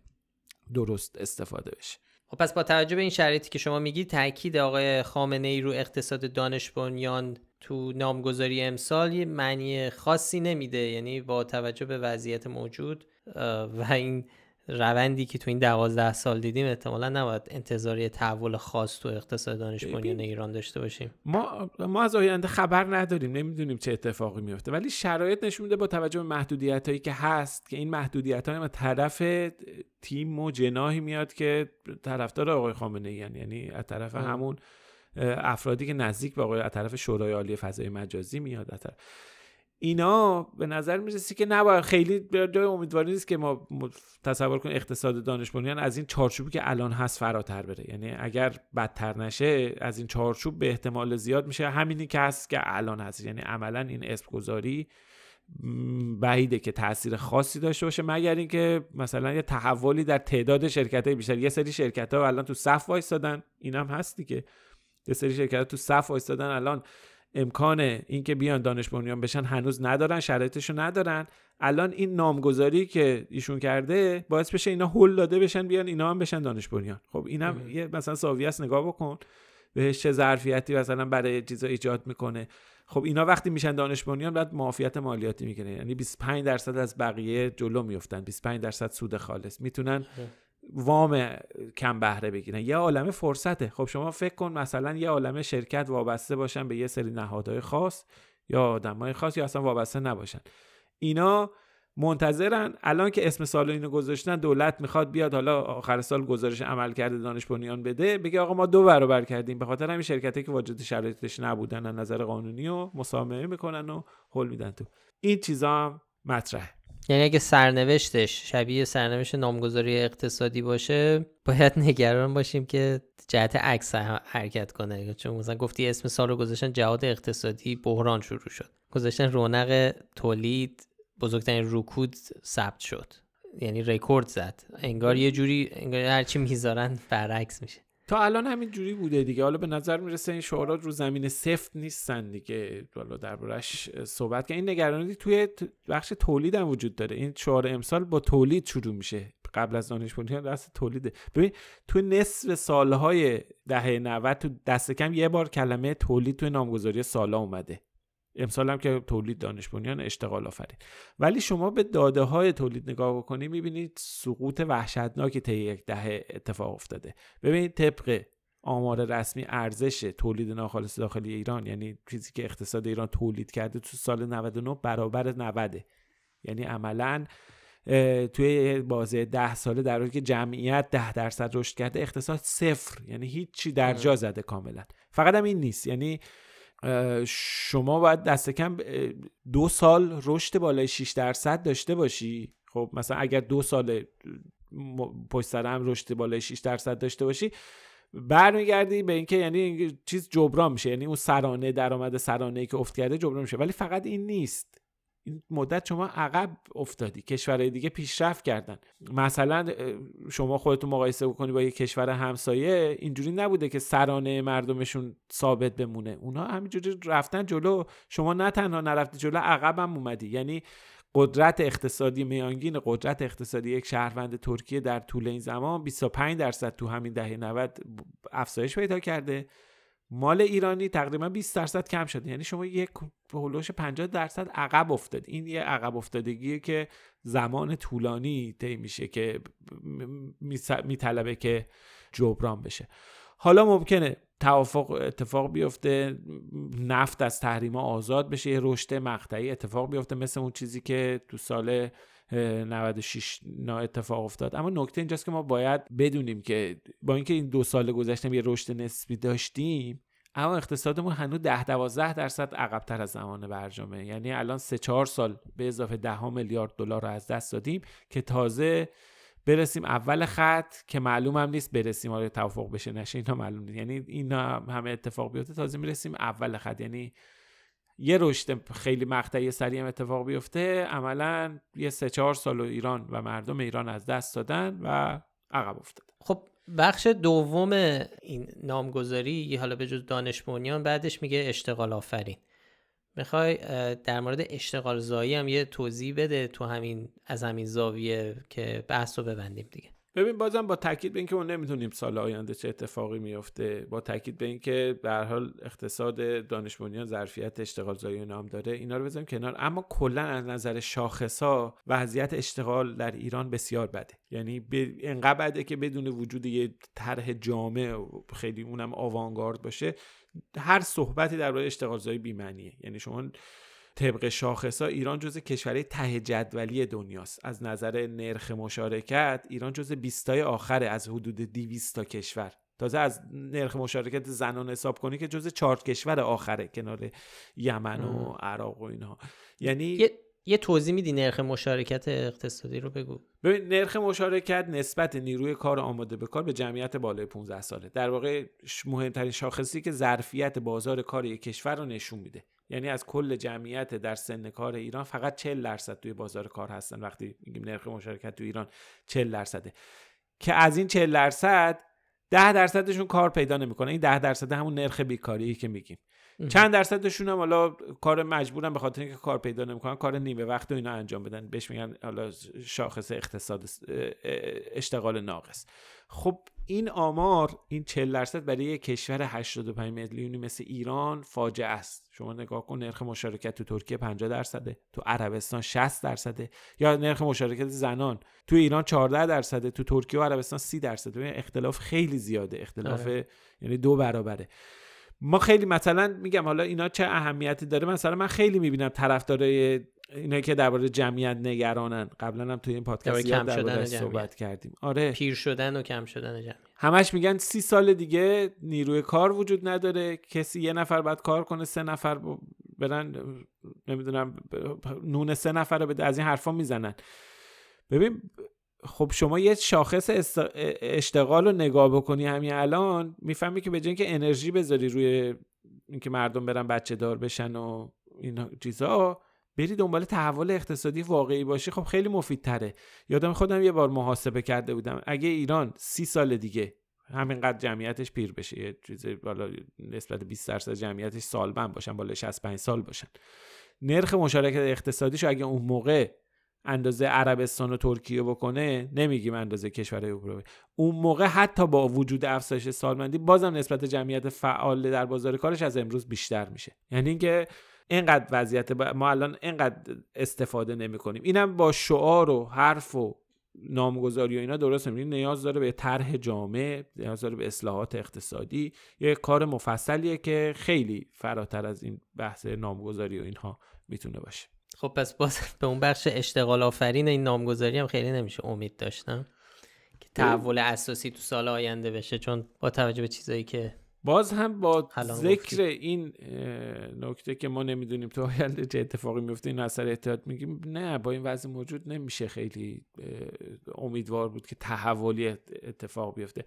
درست استفاده بشه. خب پس با توجه به این شرایطی که شما میگی، تاکید آقای خامنه‌ای رو اقتصاد دانش بنیان تو نامگذاری امسال یه معنی خاصی نمیده، یعنی با توجه به وضعیت موجود و این روندی که تو این 12 سال دیدیم احتمالاً نباید انتظاری تحول خاص تو اقتصاد دانش بنیان ایران داشته باشیم. ما از آینده خبر نداریم، نمیدونیم چه اتفاقی میفته، ولی شرایط نشون میده با توجه به محدودیتایی که هست، که این محدودیت‌ها هم طرف تیم و جناحی میاد که طرفدار آقای خامنه‌ای، یعنی از طرف همون افرادی که نزدیک به آقای، از طرف شورای عالی فضای مجازی میاد. اینا به نظر میرسه که نباید خیلی جای امیدواری نیست که ما تصور کنیم اقتصاد دانش بنیان از این چارچوبی که الان هست فراتر بره. یعنی اگر بدتر نشه از این چارچوب، به احتمال زیاد میشه همینی که هست که الان هست. یعنی عملا این اسم‌گذاری بعیده که تأثیر خاصی داشته باشه، مگر اینکه مثلا یه تحولی در تعداد شرکت‌های بیشتر. یه سری شرکت‌ها الان تو صف وایسادن، اینم هست دیگه، یه سری شرکت‌ها تو صف وایسادن الان امکان این که بیان دانش بنیان بشن هنوز ندارن، شرایطشو ندارن. الان این نامگذاری که ایشون کرده باعث بشه اینا هول داده بشن، بیان اینا هم بشن دانش بنیان. خب اینم یه مثلا زاویه است، نگاه بکن بهش چه ظرفیتی مثلا برای چیزا ایجاد میکنه. خب اینا وقتی میشن دانش بنیان بعد معافیت مالیاتی میکنه، یعنی 25% از بقیه جلو میافتن، 25% سود خالص میتونن وام کم بهره بگیرن. یه عالمه فرصته. خب شما فکر کن مثلا یه عالمه شرکت وابسته باشن به یه سری نهادهای خاص، یا آدمای خاص یا اصلا وابسته نباشن. اینا منتظرن الان که اسم سال اینو گذاشتن، دولت میخواد بیاد حالا آخر سال گزارش عملکرد دانش بنیان بده، بگه آقا ما 2 برابر کردیم. به خاطر همین شرکتی که واجد شرایطش نبودن از نظر قانونی و مسامحه میکنن و هول میدن تو. این چیزا هم مطرحه. یعنی اگه سرنوشتش شبیه سرنوشت نامگذاری اقتصادی باشه، باید نگران باشیم که جهت عکس حرکت کنه. چون مثلا گفتی اسم سال رو گذاشتن جهاد اقتصادی، بحران شروع شد. گذاشتن رونق تولید، بزرگترین رکود ثبت شد، یعنی رکورد زد. انگار یه جوری انگار هرچی میذارن برعکس میشه. تا الان همین جوری بوده دیگه. حالا به نظر میرسه این شعارات رو زمین سفت نیستن دیگه. حالا دربارش صحبت که این نگرانی توی بخش تولید هم وجود داره. این شعار امسال با تولید شروع میشه، قبل از دانش بنیان دست تولیده. ببین تو نصف سالهای دهه 90 تو دست کم یه بار کلمه تولید توی نامگذاری سالا اومده. امسال هم که تولید دانش بنیان اشتغال آفرین. ولی شما به داده های تولید نگاه بکنی میبینید سقوط وحشتناکی طی یک دهه اتفاق افتاده. ببینید طبق آمار رسمی ارزش تولید ناخالص داخلی ایران، یعنی چیزی که اقتصاد ایران تولید کرده، تو سال 99 برابر 90، یعنی عملاً توی بازه 10 ساله، در حالی که جمعیت 10% رشد کرده، اقتصاد 0، یعنی هیچی درجا زده کاملا. فقط هم این نیست، یعنی شما باید دست کم 2 سال رشد بالای 6% داشته باشی. خب مثلا اگر 2 سال پشت سر هم رشد بالای 6% داشته باشی، برمیگردی به اینکه یعنی چیز جبران میشه، یعنی اون سرانه درآمد سرانه‌ای که افت کرده جبران میشه. ولی فقط این نیست، این مدت شما عقب افتادی. کشورهای دیگه پیشرفت کردن. مثلا شما خودتون مقایسه بکنی با یک کشور همسایه، اینجوری نبوده که سرانه مردمشون ثابت بمونه. اونا همینجوری رفتن جلو، شما نه تنها نرفتی جلو، عقب هم اومدی. یعنی قدرت اقتصادی میانگین، قدرت اقتصادی یک شهروند ترکیه در طول این زمان 25% تو همین دهه 90 افزایش پیدا کرده. مال ایرانی تقریبا 20% کم شده. یعنی شما یک هولوش 50% عقب افتاد. این یه عقب افتادگیه که زمان طولانی طی میشه که میطلبه که جبران بشه. حالا ممکنه اتفاق بیفته، نفت از تحریما آزاد بشه، یه رشد مقطعی اتفاق بیفته، مثل اون چیزی که تو سال 96 اتفاق افتاد. اما نکته اینجاست که ما باید بدونیم که با اینکه این 2 سال گذشته یه رشد نسبی داشتیم، اما اقتصادمون هنوز 10-12% عقب‌تر از زمان برجامه. یعنی الان 3-4 سال به اضافه 10 میلیارد دلار رو از دست دادیم که تازه برسیم اول خط، که معلوم هم نیست برسیم آره توافق بشه نشه، اینا معلوم نیست. یعنی اینا همه اتفاق بیفته تازه میرسیم اول خط. یعنی یه رشد خیلی مقطعی سریع اتفاق بیفته، عملاً یه 3-4 سال ایران و مردم ایران از دست دادن و عقب افتاد. خب بخش دوم این نامگذاری، حالا به جز دانش بنیان، بعدش میگه اشتغال آفرین. میخوای در مورد اشتغال زایی هم یه توضیح بده تو همین از همین زاویه که بحث رو ببندیم دیگه؟ ببین بازم با تاکید به اینکه ما نمیدونیم سال آینده چه اتفاقی میفته، با تاکید به اینکه به هر حال اقتصاد دانش بنیان ظرفیت اشتغال زایی نام داره، اینا رو بذاریم کنار. اما کلا از نظر شاخص‌ها وضعیت اشتغال در ایران بسیار بده. یعنی انقدر بده که بدون وجود یه طرح جامع خیلی اونم آوانگارد باشه، هر صحبتی درباره اشتغال زایی بی‌معنیه. یعنی شما طبق شاخص‌ها ایران جزو کشورهای ته جدولی دنیاست. از نظر نرخ مشارکت ایران جزو 20 آخره از حدود 200 تا کشور. تازه از نرخ مشارکت زنان حساب کنی که جزو 4 کشور آخره، کنار یمن و عراق و اینها. یعنی یه توضیح میدی نرخ مشارکت اقتصادی رو بگو. ببین نرخ مشارکت نسبت نیروی کار آماده به کار به جمعیت بالای 15 ساله. در واقع مهمترین شاخصی که ظرفیت بازار کار یک کشور رو نشون میده. یعنی از کل جمعیت در سن کار ایران فقط 40% توی بازار کار هستن. وقتی میگیم نرخ مشارکت توی ایران 40%، که از این 40% 10%شون کار پیدا نمیکنه. این 10% همون نرخ بیکاریه که میگیم. چند درصدشون هم حالا کار مجبورن به خاطر اینکه کار پیدا نمیکنن کار نیمه وقت و اینا انجام بدن، بهش میگن حالا شاخص اقتصاد اشتغال ناقص. خب این آمار، این 40% برای یک کشور 85 میلیونی مثل ایران فاجعه است. شما نگاه کن نرخ مشارکت تو ترکیه 50%، تو عربستان 60%، یا نرخ مشارکت زنان تو ایران 14%، تو ترکیه و عربستان 30%. اختلاف خیلی زیاده، اختلاف یعنی 2 برابره. ما خیلی مثلا میگم حالا اینا چه اهمیتی داره، مثلا من خیلی میبینم طرفدارای اینایی که درباره جمعیت نگرانن، قبلا هم توی این پادکست درباره صحبت کردیم، آره پیر شدن و کم شدن جمعیت، همش میگن 30 سال دیگه نیروی کار وجود نداره، کسی یه نفر باید کار کنه، 3 نفر برن نمیدونم نون 3 نفر رو بده، از این حرفا میزنن. ببین خب شما یه شاخص اشتغال رو نگاه بکنی همین الان میفهمی که به جای اینکه انرژی بذاری روی اینکه مردم برن بچه دار بشن و این چیزا، بری دنبال تحول اقتصادی واقعی باشی، خب خیلی مفیدتره. یادم خودم یه بار محاسبه کرده بودم اگه ایران 30 سال دیگه همینقدر جمعیتش پیر بشه، یه چیزی بالا نسبت 20% جمعیتش سالمند باشن، بالا 65 سال باشن، نرخ مشارکت اقتصادیشو اگه اون موقع اندازه عربستان و ترکیه بکنه، نمیگیم اندازه کشورهای اروپایی، اون موقع حتی با وجود افزایش سالمندی بازم نسبت جمعیت فعال در بازار کارش از امروز بیشتر میشه. یعنی اینکه اینقدر وضعیت ما الان اینقدر استفاده نمیکنیم. اینم با شعار و حرف و نامگذاری و اینا درست نمی‌رین، نیاز داره به طرح جامع، نیاز داره به اصلاحات اقتصادی، یه کار مفصلیه که خیلی فراتر از این بحث نامگذاری و اینها میتونه باشه. خب پس باز به اون بخش اشتغال آفرین این نامگذاری هم خیلی نمیشه امید داشتم که تحول اساسی تو سال آینده بشه، چون با توجه به چیزایی که باز هم با ذکر این نکته که ما نمیدونیم تو آینده چه اتفاقی میفته، این اثر احتیاط میگیم نه، با این وضع موجود نمیشه خیلی امیدوار بود که تحولی اتفاق بیفته.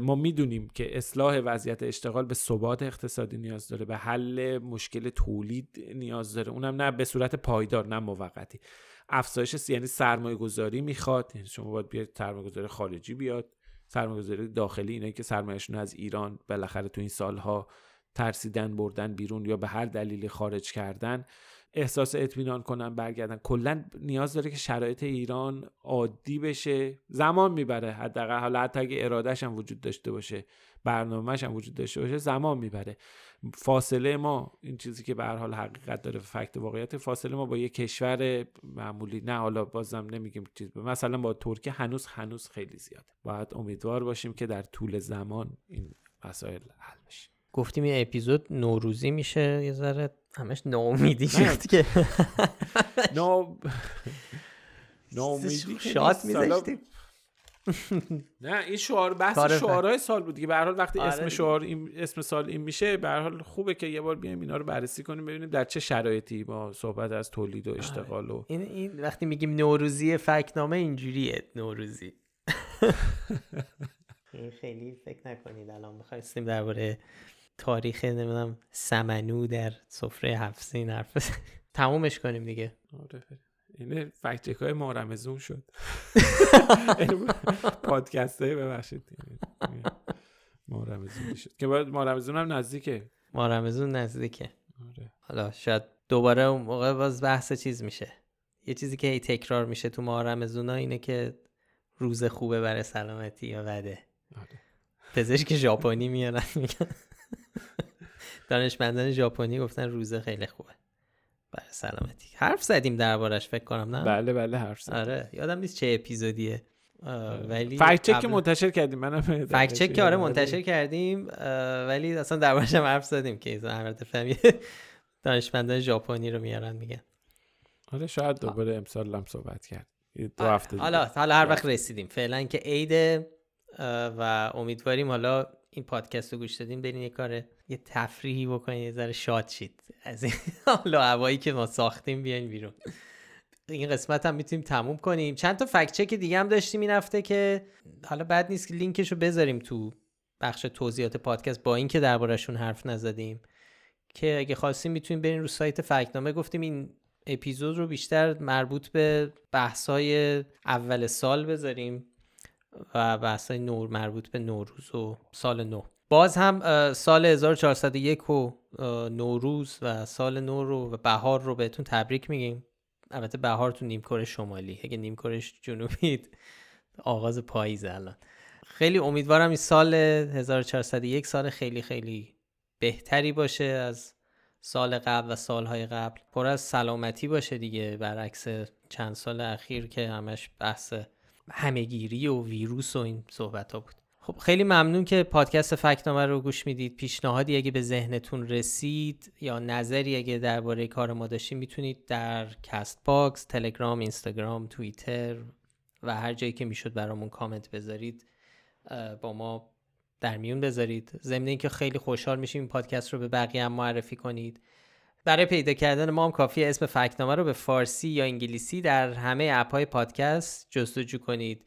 ما میدونیم که اصلاح وضعیت اشتغال به ثبات اقتصادی نیاز داره، به حل مشکل تولید نیاز داره، اونم نه به صورت پایدار نه موقتی. افزایش یعنی سرمایه گذاری میخواد، شما باید بیاید سرمایه گذاری خارجی بیاد، سرمایه‌گذاری داخلی، اینایی که سرمایه‌شون از ایران بالاخره تو این سالها ترسیدن بردن بیرون یا به هر دلیلی خارج کردن، احساس اطمینان کنن برگردن. کلا نیاز داره که شرایط ایران عادی بشه، زمان میبره، حداقل حالا حتی اگه ارادهش هم وجود داشته باشه، برنامه‌اش هم وجود داشته باشه، زمان میبره. فاصله ما این چیزی که به هر حال حقیقت داره، فکت واقعیت، فاصله ما با یک کشور معمولی، نه حالا بازم نمیگیم چیز، مثلا با ترکیه هنوز خیلی زیاده. باید امیدوار باشیم که در طول زمان این مسائل حل بشه. گفتیم این اپیزود نوروزی میشه، یه ذره همش ناامیدی شد که ناامیدی شات میذاشتیم. نه این شعار بحث شعارهای سال بود که به هر حال وقتی اسم شعار این اسم سال این میشه، به هر حال خوبه که یه بار بیایم اینا رو بررسی کنیم، ببینیم در چه شرایطی با صحبت از تولید و اشتغال و این وقتی میگیم نوروزی فکت‌نامه اینجوریه نوروزی. خیلی فکر نکنید الان می‌خواستیم درباره تاریخ نمیدونم سمنو در سفره هفت‌سین حرف تمومش کنیم دیگه. آره این فکت چک‌های ما رمضون شد. پادکست‌های ببخشید ما رمضون شد که باید ما رمضون هم نزدیکه، ما رمضون نزدیکه. آره حالا شاید دوباره اون موقع باز بحث چیز میشه. یه چیزی که هی تکرار میشه تو ما رمضونا اینه که روز خوبه برای سلامتی یا بده. پزشک ژاپنی میارن میگن، دانشمندان ژاپنی گفتن روز خیلی خوبه برای سلامتی. حرف زدیم دربارش فکر کنم، نه؟ بله حرف زدیم. آره یادم نیست چه اپیزودیه، ولی فکت چک منتشر کردیم، منم فکت چک آره منتشر کردیم، ولی اصلا دربارش هم حرف زدیم که ایزا همرت فهمی دانشمندان ژاپنی رو میارن میگن. آره شاید دوباره امسال هم صحبت کرد. حالا هر وقت رسیدیم، فعلا که عیده و امیدواریم حالا این پادکست رو گوش دادیم برین یه تفریحی بکنین، یه ذره شاد شید از این حالا هوایی که ما ساختیم، بیاین بیرون. این قسمت هم میتونیم تموم کنیم. چند تا فکت چک دیگه هم داشتیم این هفته که حالا بد نیست که لینکش رو بذاریم تو بخش توضیحات پادکست، با اینکه دربارشون حرف نزدیم، که اگه خواستیم میتونیم برین رو سایت فکت‌نامه. گفتیم این اپیزود رو بیشتر مربوط به بحث‌های اول سال بذاریم و بحث‌های نور مربوط به نوروز و سال نو. باز هم سال 1401 و نوروز و سال نو رو و بهار رو بهتون تبریک میگیم. البته بهار تو نیمکره شمالی، اگه نیمکره جنوبی آغاز پاییز الان. خیلی امیدوارم این سال 1401 سال خیلی خیلی بهتری باشه از سال قبل و سالهای قبل، پر از سلامتی باشه دیگه، برعکس چند سال اخیر که همش بحث همه‌گیری و ویروس و این صحبت ها بود. خب خیلی ممنون که پادکست فکت‌نامه رو گوش میدید. پیشنهادی اگه به ذهنتون رسید یا نظری اگه درباره کار ما داشتین میتونید در کست باکس، تلگرام، اینستاگرام، توییتر و هر جایی که میشد برامون کامنت بذارید، با ما در میون بذارید. ضمن اینکه خیلی خوشحال میشیم این پادکست رو به بقیه هم معرفی کنید. برای پیدا کردن ما هم کافیه اسم فکت‌نامه رو به فارسی یا انگلیسی در همه اپ‌های پادکست جستجو کنید.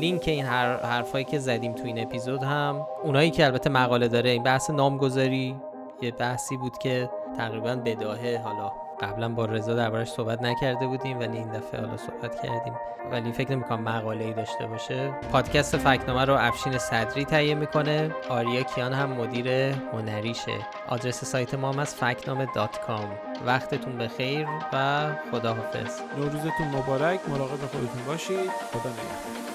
لینک این حرفایی که زدیم تو این اپیزود هم، اونایی که البته مقاله داره، این بحث نامگذاری یه بحثی بود که تقریبا بداهه، حالا قبلا با رضا دربارش صحبت نکرده بودیم ولی این دفعه حالا صحبت کردیم، ولی فکر نمی‌کنم مقاله‌ای داشته باشه. پادکست فکت‌نامه رو افشین صدری تهیه میکنه، آریا کیان هم مدیر هنریشه. آدرس سایت ما هم از factname.com. وقتتون بخیر و خداحافظ. نوروزتون مبارک، مراقب خودتون باشید. خدا نگهدار.